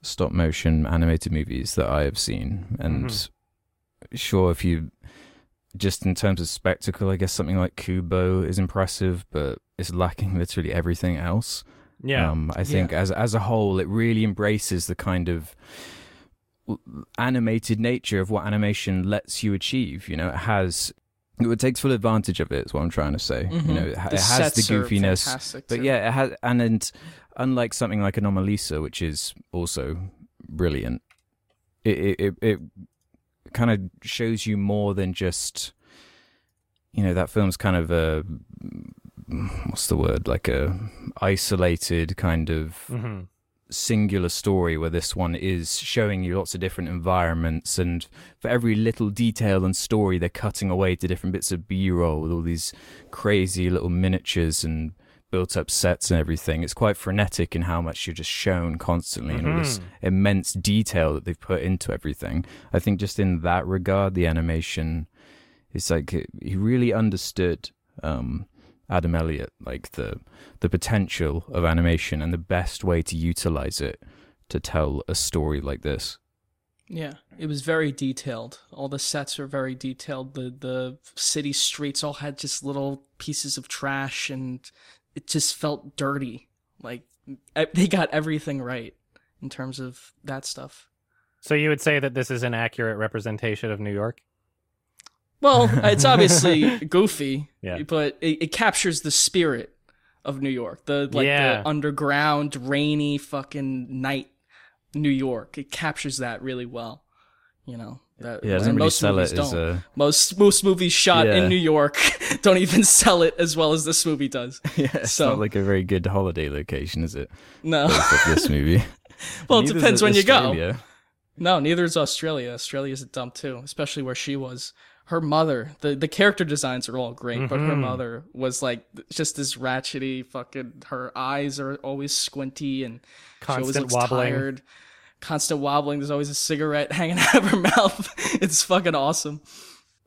stop-motion animated movies that I have seen. And mm-hmm. sure, if you... Just in terms of spectacle, I guess something like Kubo is impressive, but it's lacking literally everything else. Yeah. Um, I think yeah. as as a whole, it really embraces the kind of... animated nature of what animation lets you achieve. You know, it has it takes full advantage of it, is what I'm trying to say. Mm-hmm. You know, it, ha- it has the goofiness, but too. yeah, it has. And, and unlike something like Anomalisa, which is also brilliant, it it it, it kind of shows you more than just you know, that film's kind of a, what's the word, like a isolated kind of mm-hmm. singular story, where this one is showing you lots of different environments, and for every little detail and story they're cutting away to different bits of B-roll with all these crazy little miniatures and built up sets and everything. It's quite frenetic in how much you're just shown constantly, mm-hmm. and all this immense detail that they've put into everything. I think just in that regard, the animation, it's like it, he really understood um, Adam Elliott, like the the potential of animation and the best way to utilize it to tell a story like this. Yeah, it was very detailed. All the sets are very detailed. The the city streets all had just little pieces of trash, and it just felt dirty. Like, they got everything right in terms of that stuff. So you would say that this is an accurate representation of New York? Well, it's obviously goofy, yeah. but it, it captures the spirit of New York. The like yeah. the underground, rainy fucking night New York. It captures that really well. You know, that, yeah, really most sell movies it don't. A... Most most movies shot yeah. in New York don't even sell it as well as this movie does. Yeah, it's so. Not like a very good holiday location, is it? No, this movie. Well, neither it depends when Australia. You go. No, neither is Australia. Australia's a dump too, especially where she was. Her mother, the, the character designs are all great, mm-hmm. but her mother was like just this ratchety fucking. Her eyes are always squinty and constant she always looks wobbling. Tired. Constant wobbling. There's always a cigarette hanging out of her mouth. It's fucking awesome.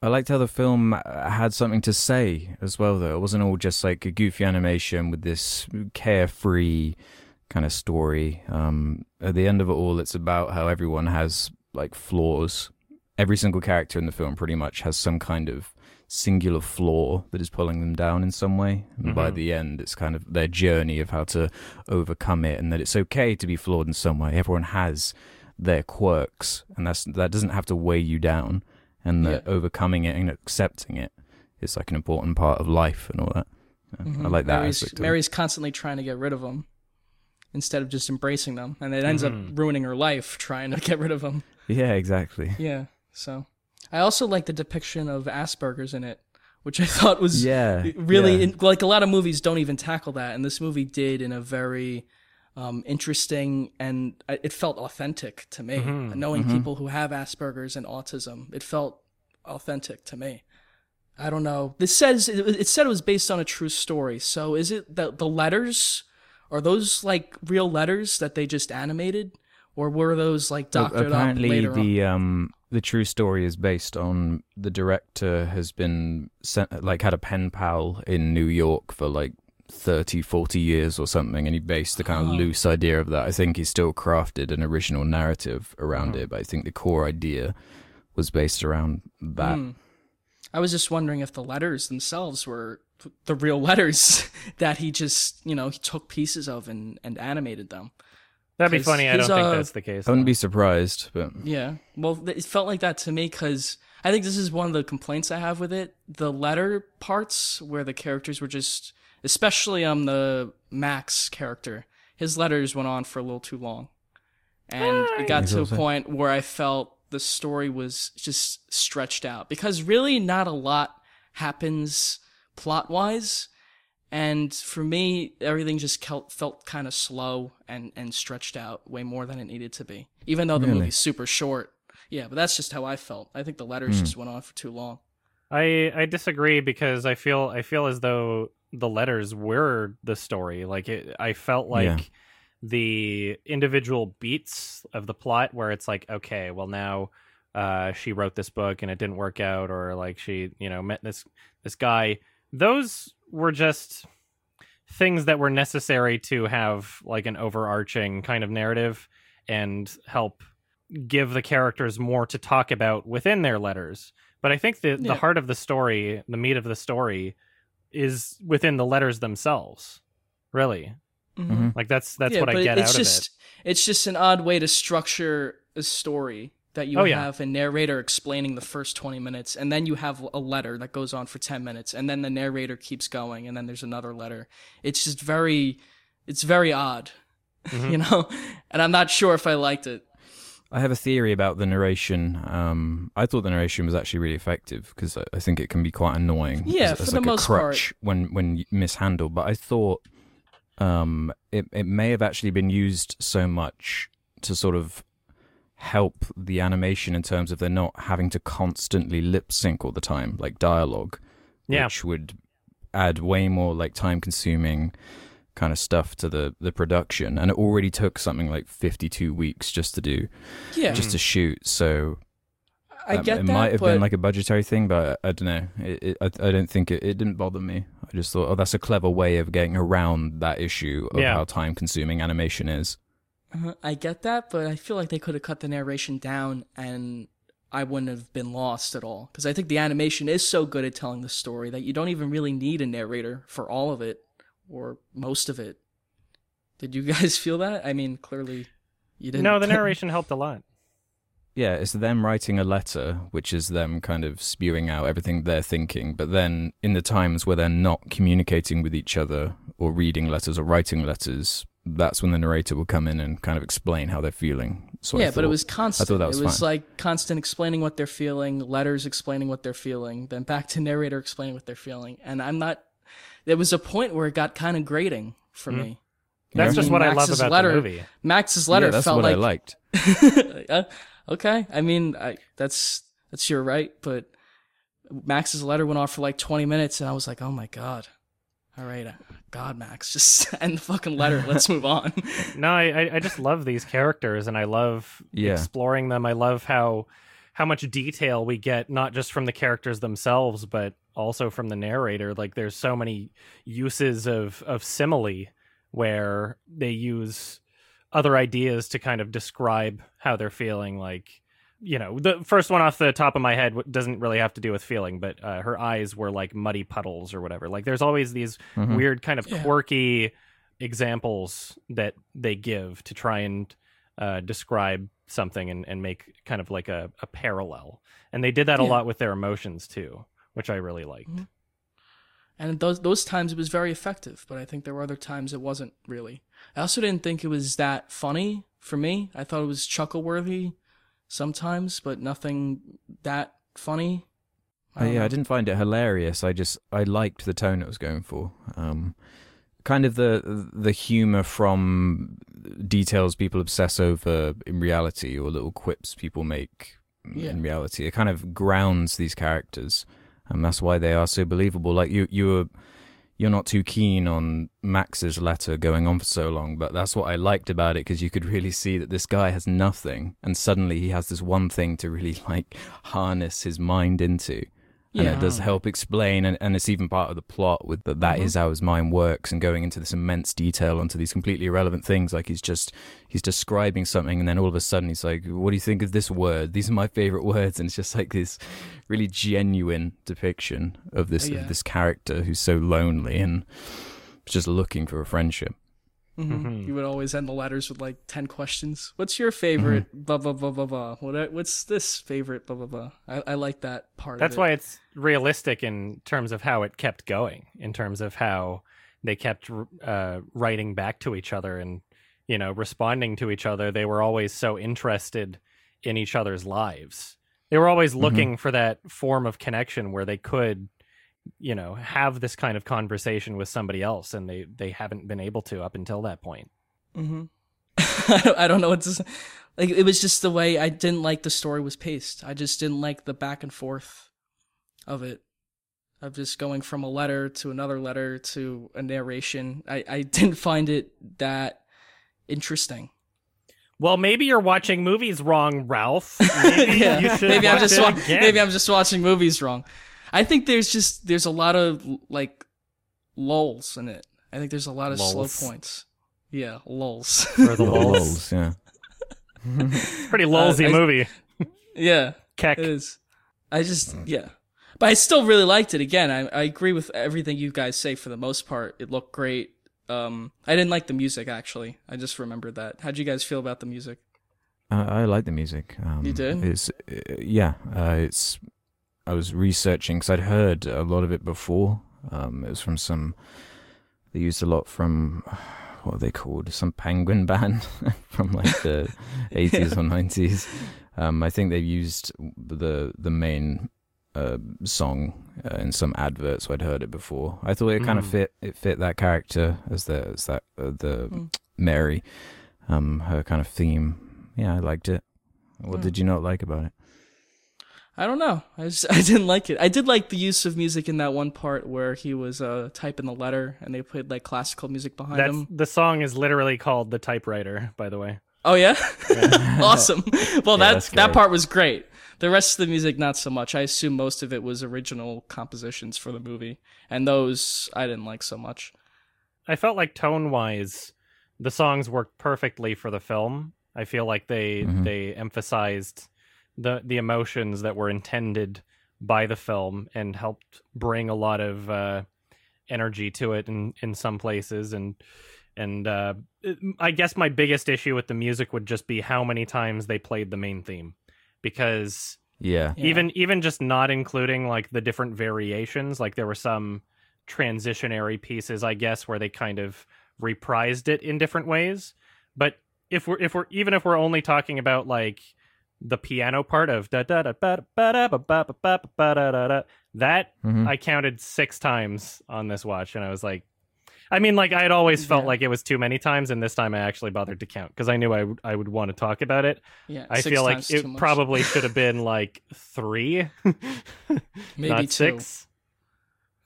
I liked how the film had something to say as well, though. It wasn't all just like a goofy animation with this carefree kind of story. Um, at the end of it all, it's about how everyone has like flaws. Every single character in the film pretty much has some kind of singular flaw that is pulling them down in some way, and mm-hmm. by the end it's kind of their journey of how to overcome it, and that it's okay to be flawed in some way. Everyone has their quirks, and that's that doesn't have to weigh you down, and that yeah. overcoming it and accepting it is like an important part of life and all that. Mm-hmm. I like that Mary's, aspect of Mary's it. Constantly trying to get rid of them instead of just embracing them, and it ends mm-hmm. up ruining her life trying to get rid of them. Yeah, exactly. Yeah, so... I also like the depiction of Asperger's in it, which I thought was yeah, really, yeah. like a lot of movies don't even tackle that, and this movie did in a very um, interesting, and it felt authentic to me. Mm-hmm. Knowing mm-hmm. people who have Asperger's and autism, it felt authentic to me. I don't know. This says it said it was based on a true story, so is it the, the letters? Are those like real letters that they just animated? Or were those like doctored well, up later the, on? Apparently um, the true story is based on the director has been sent, like had a pen pal in New York for like thirty, forty years or something, and he based the kind oh. of loose idea of that. I think he still crafted an original narrative around oh. it, but I think the core idea was based around that. Mm. I was just wondering if the letters themselves were the real letters that he just, you know, he took pieces of and, and animated them. That'd be funny. I don't uh, think that's the case. I wouldn't though. be surprised. But yeah. Well, it felt like that to me because I think this is one of the complaints I have with it. The letter parts where the characters were just, especially on um, the Max character, his letters went on for a little too long. And Hi. it got to a point where I felt the story was just stretched out because really not a lot happens plot-wise. And for me, everything just felt kind of slow and, and stretched out way more than it needed to be, even though the really? movie's super short. Yeah, but that's just how I felt. I think the letters mm. just went on for too long. I, I disagree because I feel I feel as though the letters were the story. Like it, I felt like yeah. the individual beats of the plot where it's like, okay, well now... Uh, she wrote this book and it didn't work out, or like she, you know, met this this guy. Those were just things that were necessary to have like an overarching kind of narrative and help give the characters more to talk about within their letters. But I think the, yeah. the heart of the story, the meat of the story, is within the letters themselves, really. Mm-hmm. Like that's that's yeah, what I get out just, of it. It's just an odd way to structure a story. That you oh, yeah. have a narrator explaining the first twenty minutes, and then you have a letter that goes on for ten minutes, and then the narrator keeps going, and then there's another letter. It's just very, it's very odd, mm-hmm. you know? And I'm not sure if I liked it. I have a theory about the narration. Um, I thought the narration was actually really effective because I, I think it can be quite annoying. Yeah, as, for as the like most a crutch part. When, when mishandled. But I thought um, it, it may have actually been used so much to sort of help the animation in terms of they're not having to constantly lip sync all the time, like dialogue, yeah. which would add way more like time-consuming kind of stuff to the, the production, and it already took something like fifty-two weeks just to do, yeah, just to shoot. So I um, get it that, might have but... been like a budgetary thing, but I, I don't know. It, it, I, I don't think it, it didn't bother me. I just thought, oh, that's a clever way of getting around that issue of yeah. how time consuming animation is. Uh, I get that, but I feel like they could have cut the narration down, and I wouldn't have been lost at all because I think the animation is so good at telling the story that you don't even really need a narrator for all of it. Or most of it. Did you guys feel that? I mean, clearly you didn't. No, the narration helped a lot. Yeah, it's them writing a letter, which is them kind of spewing out everything they're thinking. But then in the times where they're not communicating with each other or reading letters or writing letters, that's when the narrator will come in and kind of explain how they're feeling. So yeah, I thought, but it was constant. I thought that was It was fine. Like constant explaining what they're feeling, letters explaining what they're feeling, then back to narrator explaining what they're feeling. And I'm not... There was a point where it got kind of grating for mm-hmm. me. That's I just mean, what Max's I love about letter, the movie. Max's letter yeah, that's felt what like I liked. uh, okay, I mean, I, that's that's your right, but Max's letter went off for like twenty minutes, and I was like, oh my god, all right, uh, God, Max, just end the fucking letter. Let's move on. No, I I just love these characters, and I love yeah. exploring them. I love how how much detail we get, not just from the characters themselves, but also from the narrator. Like there's so many uses of, of simile where they use other ideas to kind of describe how they're feeling. Like, you know, the first one off the top of my head doesn't really have to do with feeling, but uh, her eyes were like muddy puddles or whatever. Like there's always these mm-hmm. weird kind of yeah. quirky examples that they give to try and uh, describe something and, and make kind of like a, a parallel. And they did that yeah. a lot with their emotions too, which I really liked. Mm-hmm. And those those times it was very effective, but I think there were other times it wasn't really. I also didn't think it was that funny for me. I thought it was chuckle-worthy sometimes, but nothing that funny. I oh, yeah, know. I didn't find it hilarious. I just, I liked the tone it was going for. Um, kind of the the humor from details people obsess over in reality or little quips people make yeah. in reality. It kind of grounds these characters. And that's why they are so believable. Like you, you're, you're not too keen on Max's letter going on for so long, but that's what I liked about it, because you could really see that this guy has nothing, and suddenly he has this one thing to really like harness his mind into, and yeah. it does help explain, and, and it's even part of the plot with the, that. Mm-hmm. is how his mind works, and going into this immense detail onto these completely irrelevant things. Like he's just he's describing something, and then all of a sudden he's like, "What do you think of this word? These are my favorite words," and it's just like this really genuine depiction of this oh, yeah. of this character who's so lonely and just looking for a friendship. Mm-hmm. Mm-hmm. You would always end the letters with like ten questions. What's your favorite? Mm-hmm. Blah blah blah blah blah. What? What's this favorite? Blah blah blah. I, I like that part. That's of it. Why it's realistic in terms of how it kept going, in terms of how they kept uh, writing back to each other and, you know, responding to each other. They were always so interested in each other's lives. They were always looking mm-hmm. for that form of connection where they could, you know, have this kind of conversation with somebody else, and they, they haven't been able to up until that point. Mm-hmm. I, don't, I don't know what to say. Like, it was just the way I didn't like the story was paced. I just didn't like the back and forth of it, of just going from a letter to another letter to a narration. I, I didn't find it that interesting. Well, maybe you're watching movies wrong, Ralph. Maybe yeah. you should maybe watch I'm just it wa- again. Maybe I'm just watching movies wrong. I think there's just, there's a lot of, like, lulls in it. I think there's a lot of lulls. Slow points. Yeah, lulls. For the lulls, yeah. It's a pretty lulsy uh, I, movie. Yeah. Keck. It is. I just, yeah. But I still really liked it. Again, I, I agree with everything you guys say for the most part. It looked great. Um, I didn't like the music, actually. I just remembered that. How'd you guys feel about the music? Uh, I like the music. Um, you did? It's, uh, yeah. Uh, it's... I was researching because I'd heard a lot of it before. Um, it was from some, they used a lot from what are they called? Some penguin band from like the eighties yeah. or nineties. Um, I think they used the the main uh, song uh, in some advert, so I'd heard it before. I thought it kind mm. of fit it fit that character as the as that uh, the mm. Mary, um, her kind of theme. Yeah, I liked it. What mm. did you not like about it? I don't know. I just, I didn't like it. I did like the use of music in that one part where he was uh, typing the letter and they played like classical music behind That's, him. The song is literally called The Typewriter, by the way. Oh, yeah? yeah. Awesome. Well, yeah, that that part was great. The rest of the music, not so much. I assume most of it was original compositions for the movie. And those I didn't like so much. I felt like tone-wise, the songs worked perfectly for the film. I feel like they mm-hmm. they emphasized the the emotions that were intended by the film and helped bring a lot of uh, energy to it in, in some places. And and uh, it, I guess my biggest issue with the music would just be how many times they played the main theme, because yeah, even yeah. even just not including like the different variations, like there were some transitionary pieces, I guess, where they kind of reprised it in different ways. But if we're if we're even if we're only talking about like the piano part of da da da ba da ba ba ba ba da da da, that mm-hmm. I counted six times on this watch, and I was like, I mean, like I had always felt yeah. like it was too many times, and this time I actually bothered to count because I knew I w- I would want to talk about it. Yeah, I feel like it probably should have been like three, maybe not two. Six.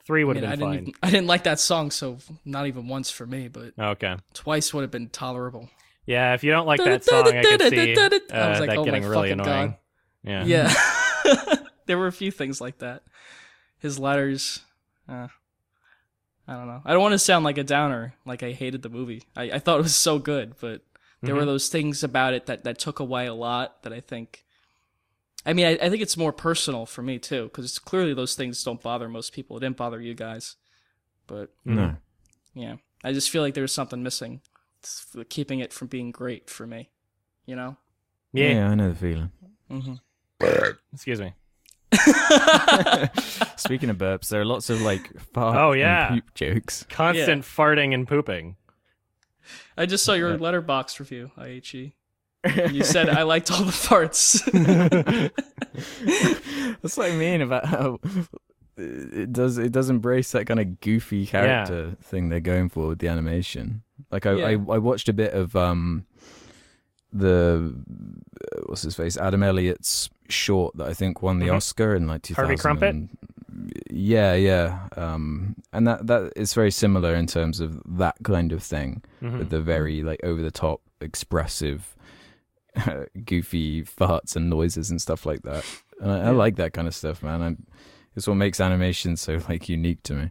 Three would I mean, have been I fine. Didn't even, I didn't like that song, so not even once for me, but okay, twice would have been tolerable. Yeah, if you don't like that song, I could see uh, I was like, that oh getting really annoying. God. Yeah, yeah. There were a few things like that. His letters, uh, I don't know. I don't want to sound like a downer, like I hated the movie. I, I thought it was so good, but there mm-hmm. were those things about it that, that took away a lot that I think... I mean, I, I think it's more personal for me, too, because clearly those things don't bother most people. It didn't bother you guys. But, no. yeah, I just feel like there was something missing, keeping it from being great for me, you know? Yeah, yeah I know the feeling. Mm-hmm. Excuse me. Speaking of burps, there are lots of like fart oh, yeah. and poop jokes. Constant yeah. farting and pooping. I just saw your Letterboxd review, I H E. You said I liked all the farts. That's what I mean about how it does it does embrace that kind of goofy character yeah. thing they're going for with the animation. Like I, yeah. I, I watched a bit of um, the uh, what's his face Adam Elliott's short that I think won the mm-hmm. Oscar in like two thousand. Harvey Crumpet. Yeah, yeah, um, and that that is very similar in terms of that kind of thing mm-hmm. with the very like over the top expressive, uh, goofy farts and noises and stuff like that. And I, yeah. I like that kind of stuff, man. I'm, it's what makes animation so like unique to me.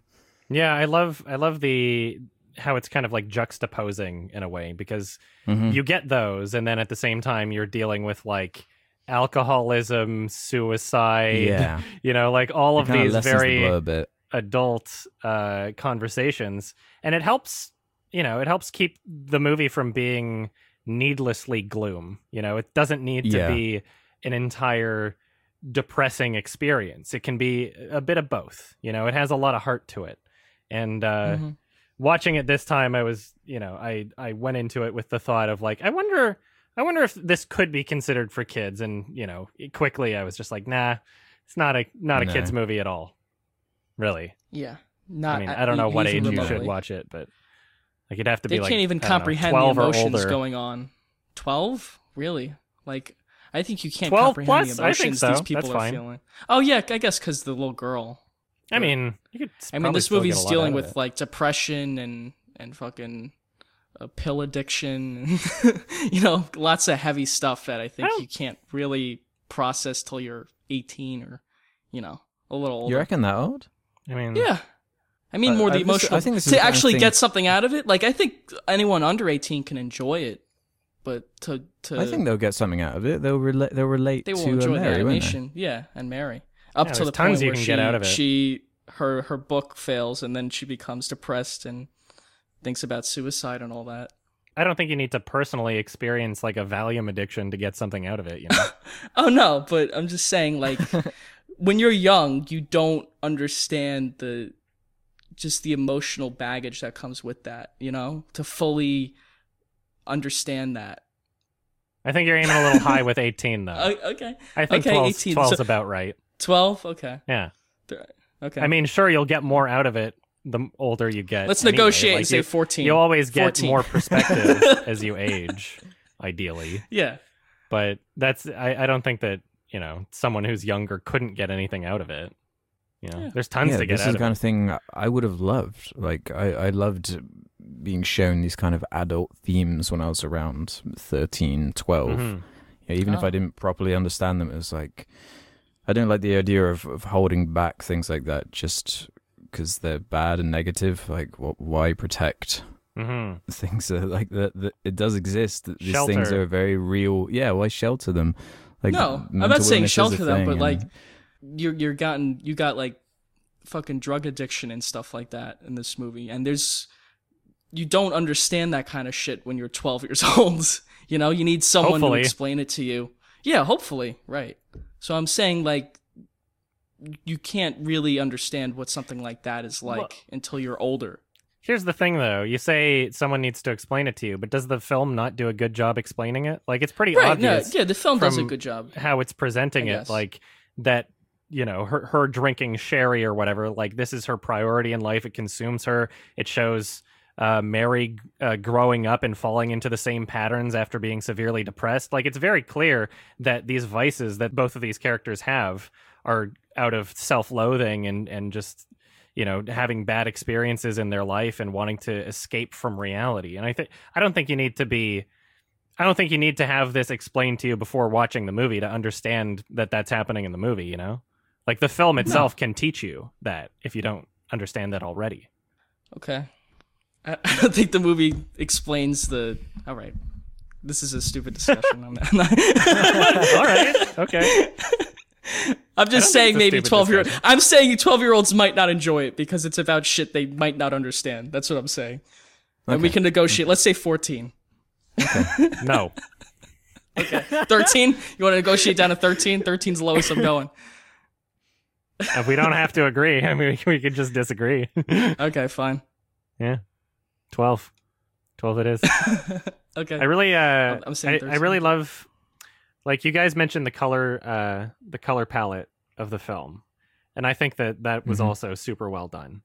Yeah, I love I love the. how it's kind of like juxtaposing in a way, because mm-hmm. you get those. And then at the same time, you're dealing with like alcoholism, suicide, yeah. you know, like all of these very the adult uh, conversations. And it helps, you know, it helps keep the movie from being needlessly gloom. You know, it doesn't need to yeah. be an entire depressing experience. It can be a bit of both, you know, it has a lot of heart to it. And, uh, mm-hmm. watching it this time, I was, you know, I, I went into it with the thought of like, I wonder, I wonder if this could be considered for kids. And, you know, quickly I was just like, nah, it's not a, not a no. kids movie at all. Really? Yeah. Not, I mean, I don't know what age you should watch it, but like you'd have to be like, they can't even comprehend the emotions going on. twelve? Really? Like, I think you can't comprehend the emotions these people are feeling. Oh yeah. I guess because the little girl. I mean, you could I mean, this movie's dealing with like depression and and fucking uh, pill addiction, and you know, lots of heavy stuff that I think I you can't really process till you're eighteen or, you know, a little older. You reckon that old? I mean, yeah, I mean, more I, the I, emotional. I think this is to actually thing... get something out of it. Like, I think anyone under eighteen can enjoy it, but to, to... I think they'll get something out of it. They'll relate. They'll relate. They will to enjoy uh, Mary, the animation. Yeah, and Mary. Up yeah, to the point where she, she her her book fails and then she becomes depressed and thinks about suicide and all that. I don't think you need to personally experience like a Valium addiction to get something out of it, you know. Oh no, but I'm just saying like when you're young, you don't understand the just the emotional baggage that comes with that, you know, to fully understand that. I think you're aiming a little high with eighteen, though. Okay. I think okay, twelve is so, about right. twelve? Okay. Yeah. Okay. I mean, sure, you'll get more out of it the older you get. Let's anyway. negotiate like and you, say fourteen. You always get fourteen. More perspective as you age, ideally. Yeah. But that's, I, I don't think that, you know, someone who's younger couldn't get anything out of it. You know, yeah. There's tons yeah, to get out of it. This is the kind of thing I would have loved. Like, I, I loved being shown these kind of adult themes when I was around thirteen, twelve. Mm-hmm. Yeah, even oh. if I didn't properly understand them, it was like, I don't like the idea of, of holding back things like that just because they're bad and negative. Like, what, why protect mm-hmm. things that, like that, that? It does exist. These shelter. Things are very real. Yeah, why shelter them? Like, no, I'm not saying shelter them, thing, but like, you're you're gotten you got like fucking drug addiction and stuff like that in this movie, and there's. You don't understand that kind of shit when you're twelve years old. You know, you need someone hopefully. to explain it to you. Yeah, hopefully. Right. So I'm saying, like, you can't really understand what something like that is like well, until you're older. Here's the thing, though. You say someone needs to explain it to you, but does the film not do a good job explaining it? Like, it's pretty right, obvious. No, yeah, the film does a good job. How it's presenting it, like, that... You know, her her drinking sherry or whatever, like, this is her priority in life. It consumes her. It shows... Uh, Mary uh, growing up and falling into the same patterns after being severely depressed. Like, it's very clear that these vices that both of these characters have are out of self-loathing and, and just, you know, having bad experiences in their life and wanting to escape from reality. And I think I don't think you need to be I don't think you need to have this explained to you before watching the movie to understand that that's happening in the movie, you know? Like, the film itself no. can teach you that if you don't understand that already. Okay. I don't think the movie explains the... All right. This is a stupid discussion. I'm not... I'm not... All right. Okay. I'm just saying maybe twelve-year-olds... I'm saying twelve-year-olds might not enjoy it because it's about shit they might not understand. That's what I'm saying. Okay. And we can negotiate. Let's say fourteen. Okay. No. Okay. thirteen? You want to negotiate down to thirteen? thirteen's the lowest I'm going. If we don't have to agree, I mean, we could just disagree. Okay, fine. Yeah. twelve. twelve it is. Okay. I really uh I'm saying I, I really love, like, you guys mentioned the color uh the color palette of the film. And I think that that was mm-hmm. also super well done.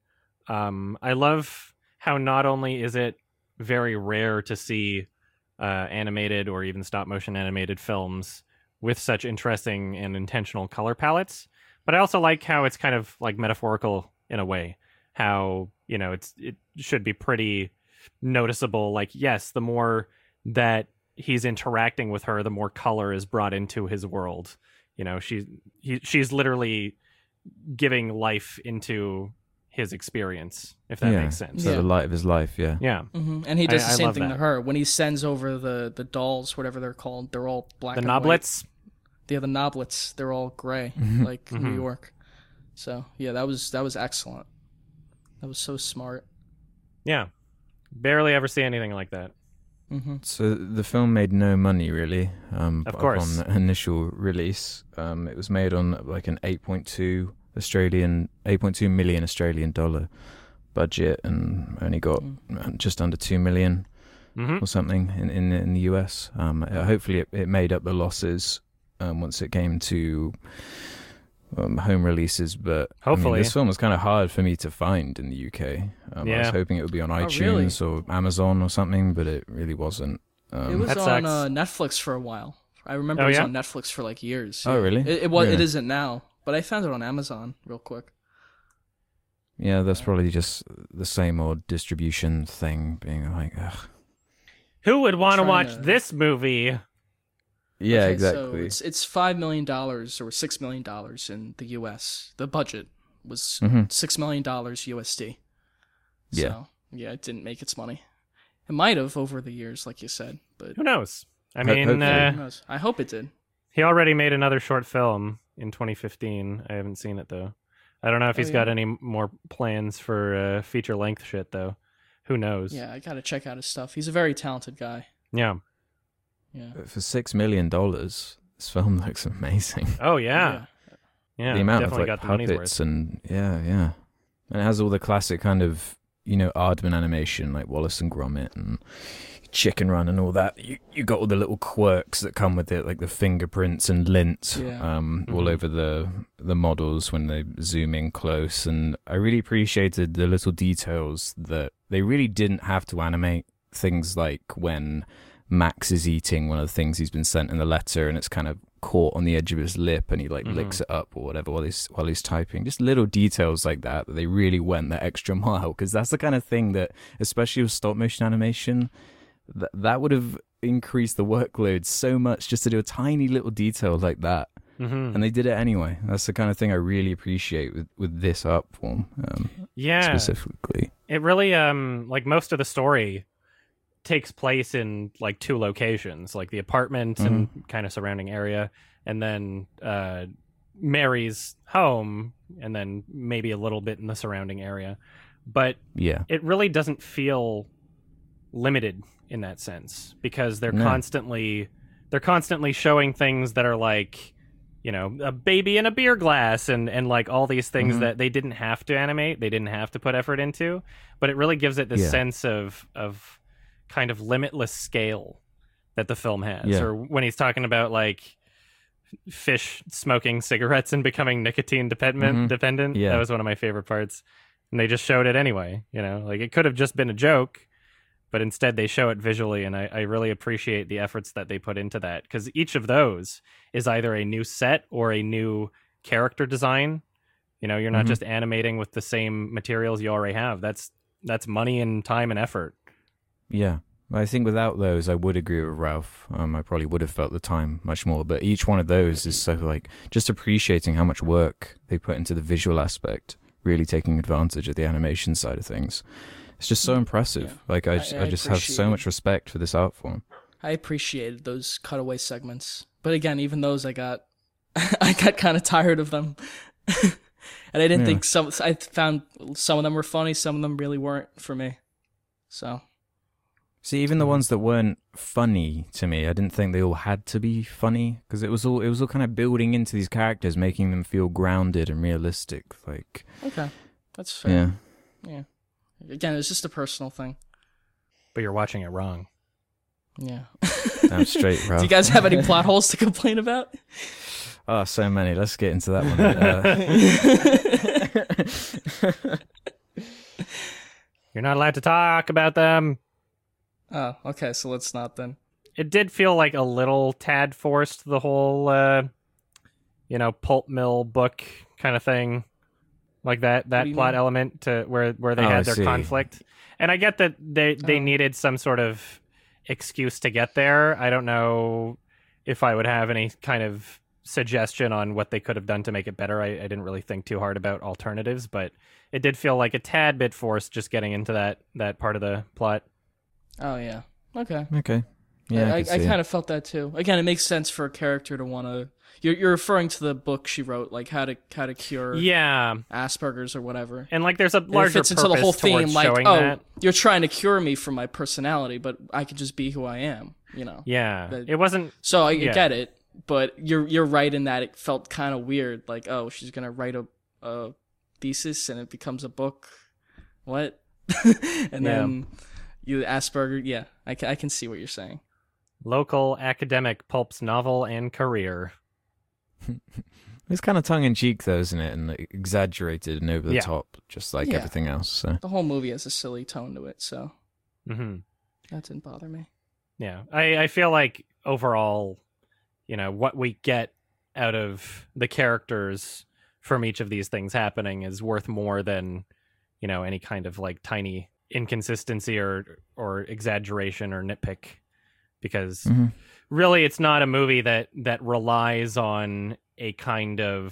Um I love how not only is it very rare to see uh animated or even stop motion animated films with such interesting and intentional color palettes, but I also like how it's kind of like metaphorical in a way. How, you know, it's it should be pretty noticeable. Like, yes, the more that he's interacting with her, the more color is brought into his world. You know, she's he, she's literally giving life into his experience, if that yeah. makes sense. So yeah. the light of his life, yeah. Yeah. Mm-hmm. And he does I, the same thing that. to her. When he sends over the, the dolls, whatever they're called, they're all black the and knoblets. white. The knoblets? Yeah, the knoblets. They're all gray, mm-hmm. like mm-hmm. New York. So, yeah, that was that was excellent. That was so smart. Yeah. Barely ever see anything like that. Mm-hmm. So the film made no money, really. Um, of course. On the initial release. Um, it was made on like an eight point two Australian, eight point two million Australian dollar budget and only got mm-hmm. just under two million mm-hmm. or something in, in, in the U S. Um, hopefully it, it made up the losses um, once it came to... Um, home releases, but hopefully I mean, this film was kind of hard for me to find in the U K. Um, yeah. I was hoping it would be on iTunes oh, really? or Amazon or something, but it really wasn't. Um, it was on uh, Netflix for a while. I remember oh, it was yeah? on Netflix for like years. Oh, really? It, it was. Really? It isn't now, but I found it on Amazon real quick. Yeah, that's probably just the same old distribution thing. Being like, ugh. Who would want to watch this movie? Yeah, okay, exactly. So it's, it's five million dollars or six million dollars in the U S. The budget was mm-hmm. six million dollars U S D. Yeah. So, yeah, it didn't make its money. It might have over the years, like you said. But who knows? I Ho- mean, uh, who knows? I hope it did. He already made another short film in twenty fifteen. I haven't seen it, though. I don't know if he's oh, yeah. got any more plans for uh, feature-length shit, though. Who knows? Yeah, I gotta check out his stuff. He's a very talented guy. Yeah. Yeah. For six million dollars, this film looks amazing. Oh, yeah. Yeah. yeah the amount of like, puppets and, yeah, yeah. And it has all the classic kind of, you know, Aardman animation, like Wallace and Gromit and Chicken Run and all that. You you got all the little quirks that come with it, like the fingerprints and lint yeah. um, mm-hmm. all over the the models when they zoom in close. And I really appreciated the little details that they really didn't have to animate. Things like when Max is eating one of the things he's been sent in the letter, and it's kind of caught on the edge of his lip, and he like mm-hmm. licks it up or whatever while he's while he's typing. Just little details like that that they really went the extra mile, because that's the kind of thing that, especially with stop motion animation, that that would have increased the workload so much just to do a tiny little detail like that. Mm-hmm. And they did it anyway. That's the kind of thing I really appreciate with, with this art form. Um, yeah, specifically, it really um like most of the story takes place in like two locations, like the apartment mm-hmm. and kind of surrounding area, and then uh Mary's home, and then maybe a little bit in the surrounding area. But yeah, it really doesn't feel limited in that sense, because they're no. constantly they're constantly showing things that are like, you know, a baby in a beer glass and, and like all these things mm-hmm. that they didn't have to animate, they didn't have to put effort into, but it really gives it this yeah. sense of of kind of limitless scale that the film has. Yeah. Or when he's talking about like fish smoking cigarettes and becoming nicotine dependent mm-hmm. dependent yeah. that was one of my favorite parts, and they just showed it anyway, you know, like it could have just been a joke, but instead they show it visually. And I, I really appreciate the efforts that they put into that, because each of those is either a new set or a new character design. You know, you're not mm-hmm. just animating with the same materials you already have. That's that's money and time and effort. Yeah, I think without those, I would agree with Ralph. Um, I probably would have felt the time much more. But each one of those is so like just appreciating how much work they put into the visual aspect, really taking advantage of the animation side of things. It's just so impressive. Yeah. Like I, I, I just I have so much respect for this art form. I appreciated those cutaway segments, but again, even those I got, I got kind of tired of them, and I didn't yeah. think some. I found some of them were funny, some of them really weren't for me. So. See, even the ones that weren't funny to me, I didn't think they all had to be funny, because it was all it was all kind of building into these characters, making them feel grounded and realistic. Like, okay, that's fair. Yeah, yeah. Again, it's just a personal thing. But you're watching it wrong. Yeah. Damn straight, bro. Do you guys have any plot holes to complain about? Oh, so many. Let's get into that one. uh... You're not allowed to talk about them. Oh, okay, so let's not then. It did feel like a little tad forced, the whole, uh, you know, pulp mill book kind of thing, like that that plot mean? element to where where they oh, had their conflict. And I get that they, they oh. needed some sort of excuse to get there. I don't know if I would have any kind of suggestion on what they could have done to make it better. I, I didn't really think too hard about alternatives, but it did feel like a tad bit forced just getting into that that part of the plot. Oh, yeah. Okay. Okay. Yeah, I, I, I kind of felt that, too. Again, it makes sense for a character to want to... You're, you're referring to the book she wrote, like how to how to cure yeah. Asperger's or whatever. And like there's a larger purpose into the whole theme, like, oh, that. You're trying to cure me from my personality, but I could just be who I am, you know? Yeah. That, it wasn't... So I yeah. get it, but you're you're right in that it felt kind of weird. Like, oh, she's going to write a, a thesis and it becomes a book. What? and yeah. then... You Asperger, yeah, I can, I can see what you're saying. Local academic pulp's novel and career. It's kind of tongue-in-cheek, though, isn't it? And like, exaggerated and over the yeah. top, just like yeah. everything else. So. The whole movie has a silly tone to it, so mm-hmm. that didn't bother me. Yeah, I, I feel like overall, you know, what we get out of the characters from each of these things happening is worth more than, you know, any kind of like tiny... inconsistency or or exaggeration or nitpick, because mm-hmm. really it's not a movie that that relies on a kind of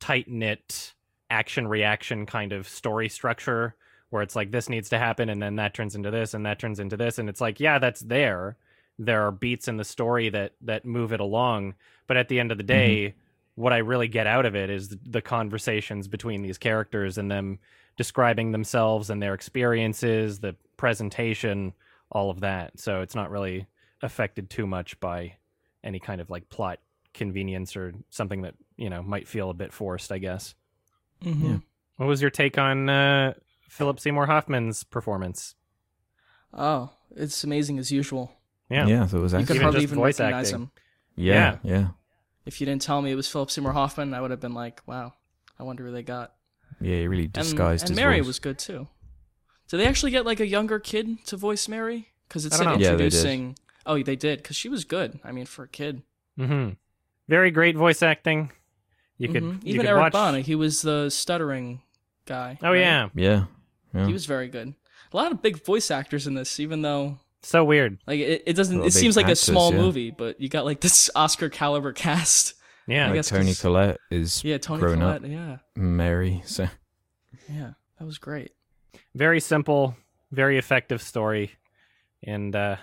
tight-knit action reaction kind of story structure where it's like this needs to happen and then that turns into this and that turns into this, and it's like yeah that's there there are beats in the story that that move it along, but at the end of the day mm-hmm. what I really get out of it is the conversations between these characters and them describing themselves and their experiences, the presentation, all of that. So it's not really affected too much by any kind of like plot convenience or something that, you know, might feel a bit forced, I guess. Mm-hmm. Yeah. What was your take on uh, Philip Seymour Hoffman's performance? Oh, it's amazing as usual. Yeah, yeah. So it was actually you could even hardly even recognize acting. him. Yeah, yeah, yeah. If you didn't tell me it was Philip Seymour Hoffman, I would have been like, "Wow, I wonder who they got." Yeah, he really disguised. And, and his Mary voice. was good too. Did they actually get like a younger kid to voice Mary? Because it's introducing. Yeah, oh, they did. Because she was good. I mean, for a kid. Mm-hmm. Very great voice acting. You could mm-hmm. even you could Eric watch... Bana. He was the stuttering guy. Oh right? yeah. yeah, yeah. He was very good. A lot of big voice actors in this, even though. So weird. Like it, it doesn't. It seems like actors, a small yeah. movie, but you got like this Oscar caliber cast. Yeah, I like guess Toni Collette is. Yeah, Toni Collette. Up yeah, Mary. So. Yeah, that was great. Very simple, very effective story, and uh,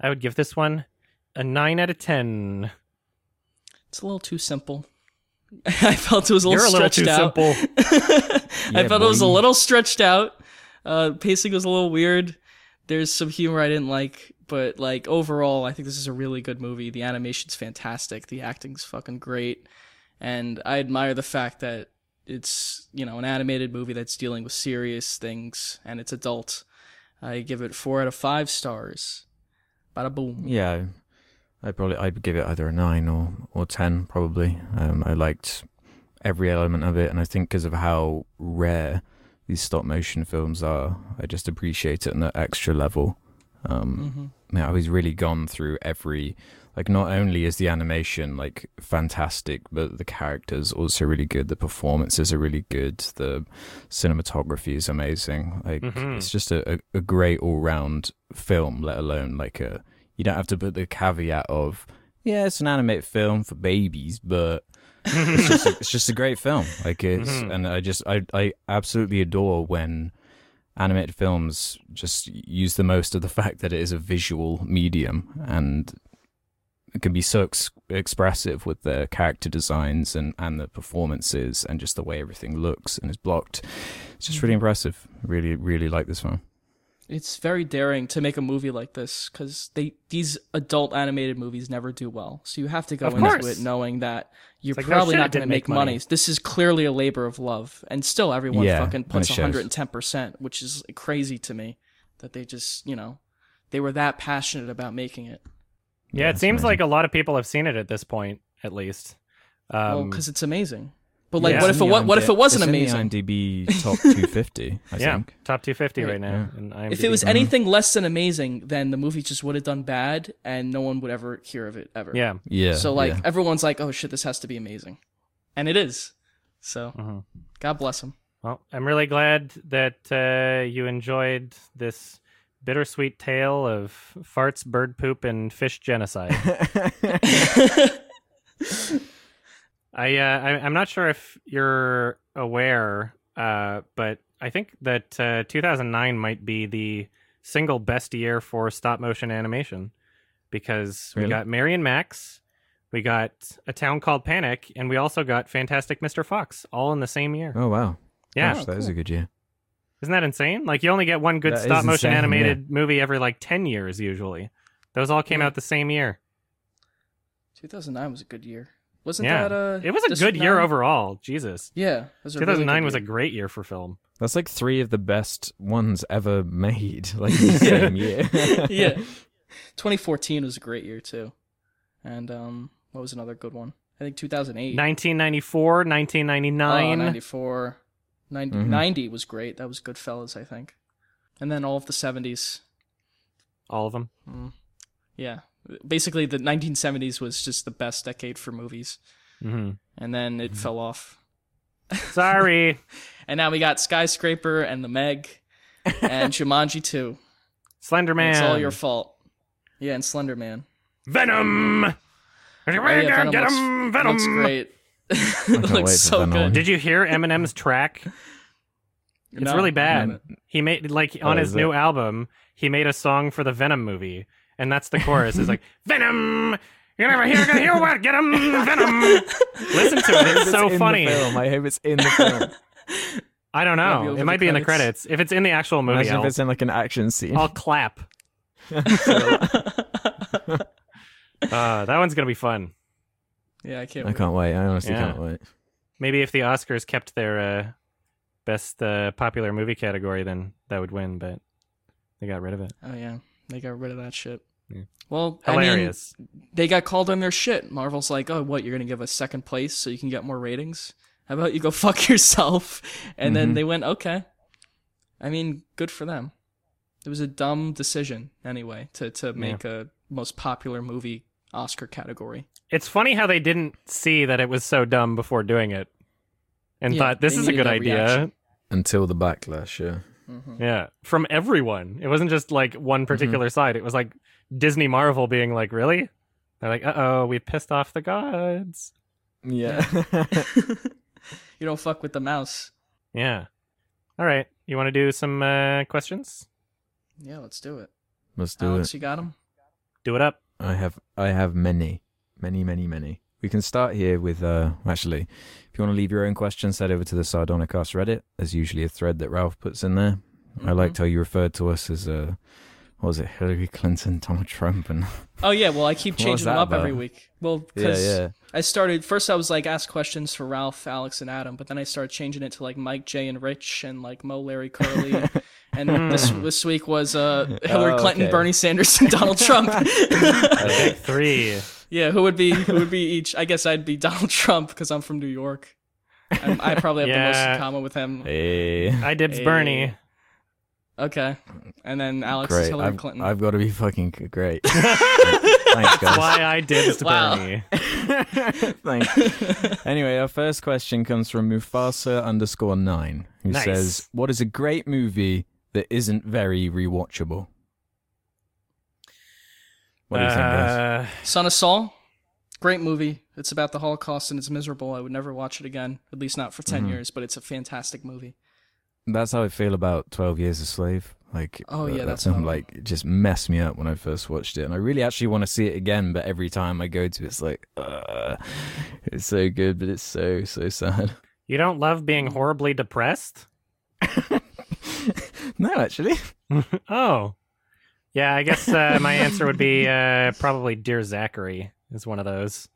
I would give this one a nine out of ten. It's a little too simple. I felt it was a little You're stretched out. You're a little too simple. yeah, I felt boy. it was a little stretched out. Uh, pacing was a little weird. There's some humor I didn't like, but like overall, I think this is a really good movie. The animation's fantastic. The acting's fucking great. And I admire the fact that it's, you know, an animated movie that's dealing with serious things and it's adult. I give it four out of five stars. Bada boom. Yeah. I'd probably, I'd give it either a nine or, or ten probably. Um, I liked every element of it. And I think because of how rare these stop motion films are, I just appreciate it on that extra level. Um, mm-hmm. I was really gone through every, like not only is the animation like fantastic, but the characters also really good. The performances are really good. The cinematography is amazing. Like mm-hmm. it's just a, a, a great all round film, let alone like a, you don't have to put the caveat of, yeah, it's an animated film for babies, but it's, just a, it's just a great film. Like it's, mm-hmm. and I just, I, I absolutely adore when animated films just use the most of the fact that it is a visual medium and it can be so ex- expressive with the character designs and, and the performances and just the way everything looks and is blocked. It's just really impressive. Really, really like this film. It's very daring to make a movie like this because they these adult animated movies never do well. So you have to go into it knowing that you're like, probably no, not going to make money. money. This is clearly a labor of love. And still everyone yeah, fucking puts one hundred ten percent, which is crazy to me that they just, you know, they were that passionate about making it. Yeah, yeah it seems amazing. Like a lot of people have seen it at this point, at least. Um, well, because it's amazing. But like, yeah. what if it what, what if it wasn't it's amazing? In the I M D B top two fifty, I yeah, think. Top two fifty right, right now. Yeah. In I M D B. If it was anything less than amazing, then the movie just would have done bad, and no one would ever hear of it ever. Yeah, yeah. So like, yeah. everyone's like, "Oh shit, this has to be amazing," and it is. So, mm-hmm. God bless him. Well, I'm really glad that uh, you enjoyed this bittersweet tale of farts, bird poop, and fish genocide. I, uh, I, I'm not sure if you're aware, uh, but I think that uh, two thousand nine might be the single best year for stop-motion animation because really? we got Mary and Max, we got A Town Called Panic, and we also got Fantastic Mister Fox, all in the same year. Oh, wow. Yeah. Gosh, that was cool. a good year. Isn't that insane? Like, you only get one good that stop-motion insane, animated yeah. movie every, like, ten years usually. Those all came yeah. out the same year. two thousand nine was a good year. Wasn't yeah. that uh It was a good year overall. Jesus. Yeah. two thousand nine really was a great year for film. That's like three of the best ones ever made. Like the same year. yeah. twenty fourteen was a great year too. And um what was another good one? I think two thousand eight. nineteen ninety-four, nineteen ninety-nine. Oh, ninety-four. ninety, mm-hmm. ninety was great. That was Goodfellas, I think. And then all of the seventies. All of them? Mm. Yeah. Basically, the nineteen seventies was just the best decade for movies, mm-hmm. and then it mm-hmm. fell off. Sorry. And now we got Skyscraper and The Meg and Jumanji two. Slender Man. It's all your fault. Yeah, and Slender Man. Venom. Oh, yeah, Venom Get looks, him, Venom. Looks great. It looks so Venom. Good. Did you hear Eminem's track? It's no, really bad. He made like on oh, his new it? album. He made a song for the Venom movie. And that's the chorus. It's like, Venom! You're never here, gonna hear what? Get him! Venom! Listen to it. It's so it's funny. I hope it's in the film. I don't know. It might be credits. in the credits. If it's in the actual movie, I'll, if it's in like an action scene. I'll clap. uh, that one's gonna be fun. Yeah, I can't wait. I can't wait. I honestly yeah. can't wait. Maybe if the Oscars kept their uh, best uh, popular movie category, then that would win, but they got rid of it. Oh, yeah. They got rid of that shit. Yeah. Well, hilarious. I mean, they got called on their shit. Marvel's like, oh, what, you're going to give us second place so you can get more ratings? How about you go fuck yourself? And mm-hmm. then they went, okay. I mean, good for them. It was a dumb decision, anyway, to, to make yeah. a most popular movie Oscar category. It's funny how they didn't see that it was so dumb before doing it and yeah, thought, this is a good idea. Reaction. Until the backlash, yeah. Mm-hmm. Yeah, from everyone. It wasn't just like one particular mm-hmm. side. It was like Disney Marvel being like, really? They're like, uh-oh, we pissed off the gods. Yeah. You don't fuck with the mouse. Yeah. All right. You want to do some uh, questions? Yeah, let's do it. Let's do Alex, it. Alex, you got them? Do it up. I have I have many. Many, many, many. We can start here with, uh, actually, if you want to leave your own questions, head over to the Sardonicast Reddit. There's usually a thread that Ralph puts in there. Mm-hmm. I liked how you referred to us as, uh, what was it, Hillary Clinton, Donald Trump, and... Oh, yeah, well, I keep changing them up about? every week. Well, because yeah, yeah. I started, first I was like, ask questions for Ralph, Alex, and Adam, but then I started changing it to like Mike, Jay, and Rich, and like Mo, Larry, Curly, and this this week was uh, Hillary oh, Clinton, okay. Bernie Sanders, and Donald Trump. Okay, three. Yeah, who would be who would be each? I guess I'd be Donald Trump because I'm from New York. I'm, I probably have yeah. the most in common with him. Hey. I dibs hey. Bernie. Okay, and then Alex great. is Hillary I've, Clinton. I've got to be fucking great. Thanks, guys. Why I dibs wow. Bernie. Thanks. Anyway, our first question comes from Mufasa underscore nine, who nice. says, "What is a great movie that isn't very rewatchable?" What do you think, guys? Uh, Son of Saul, great movie. It's about the Holocaust and it's miserable. I would never watch it again, at least not for ten mm-hmm. years, but it's a fantastic movie. That's how I feel about twelve years a slave. Like, oh, yeah, that, that's film, like, it just messed me up when I first watched it. And I really actually want to see it again, but every time I go to it, it's like, uh, it's so good, but it's so, so sad. You don't love being horribly depressed? No, actually. Oh. Yeah, I guess uh, my answer would be uh, probably Dear Zachary is one of those.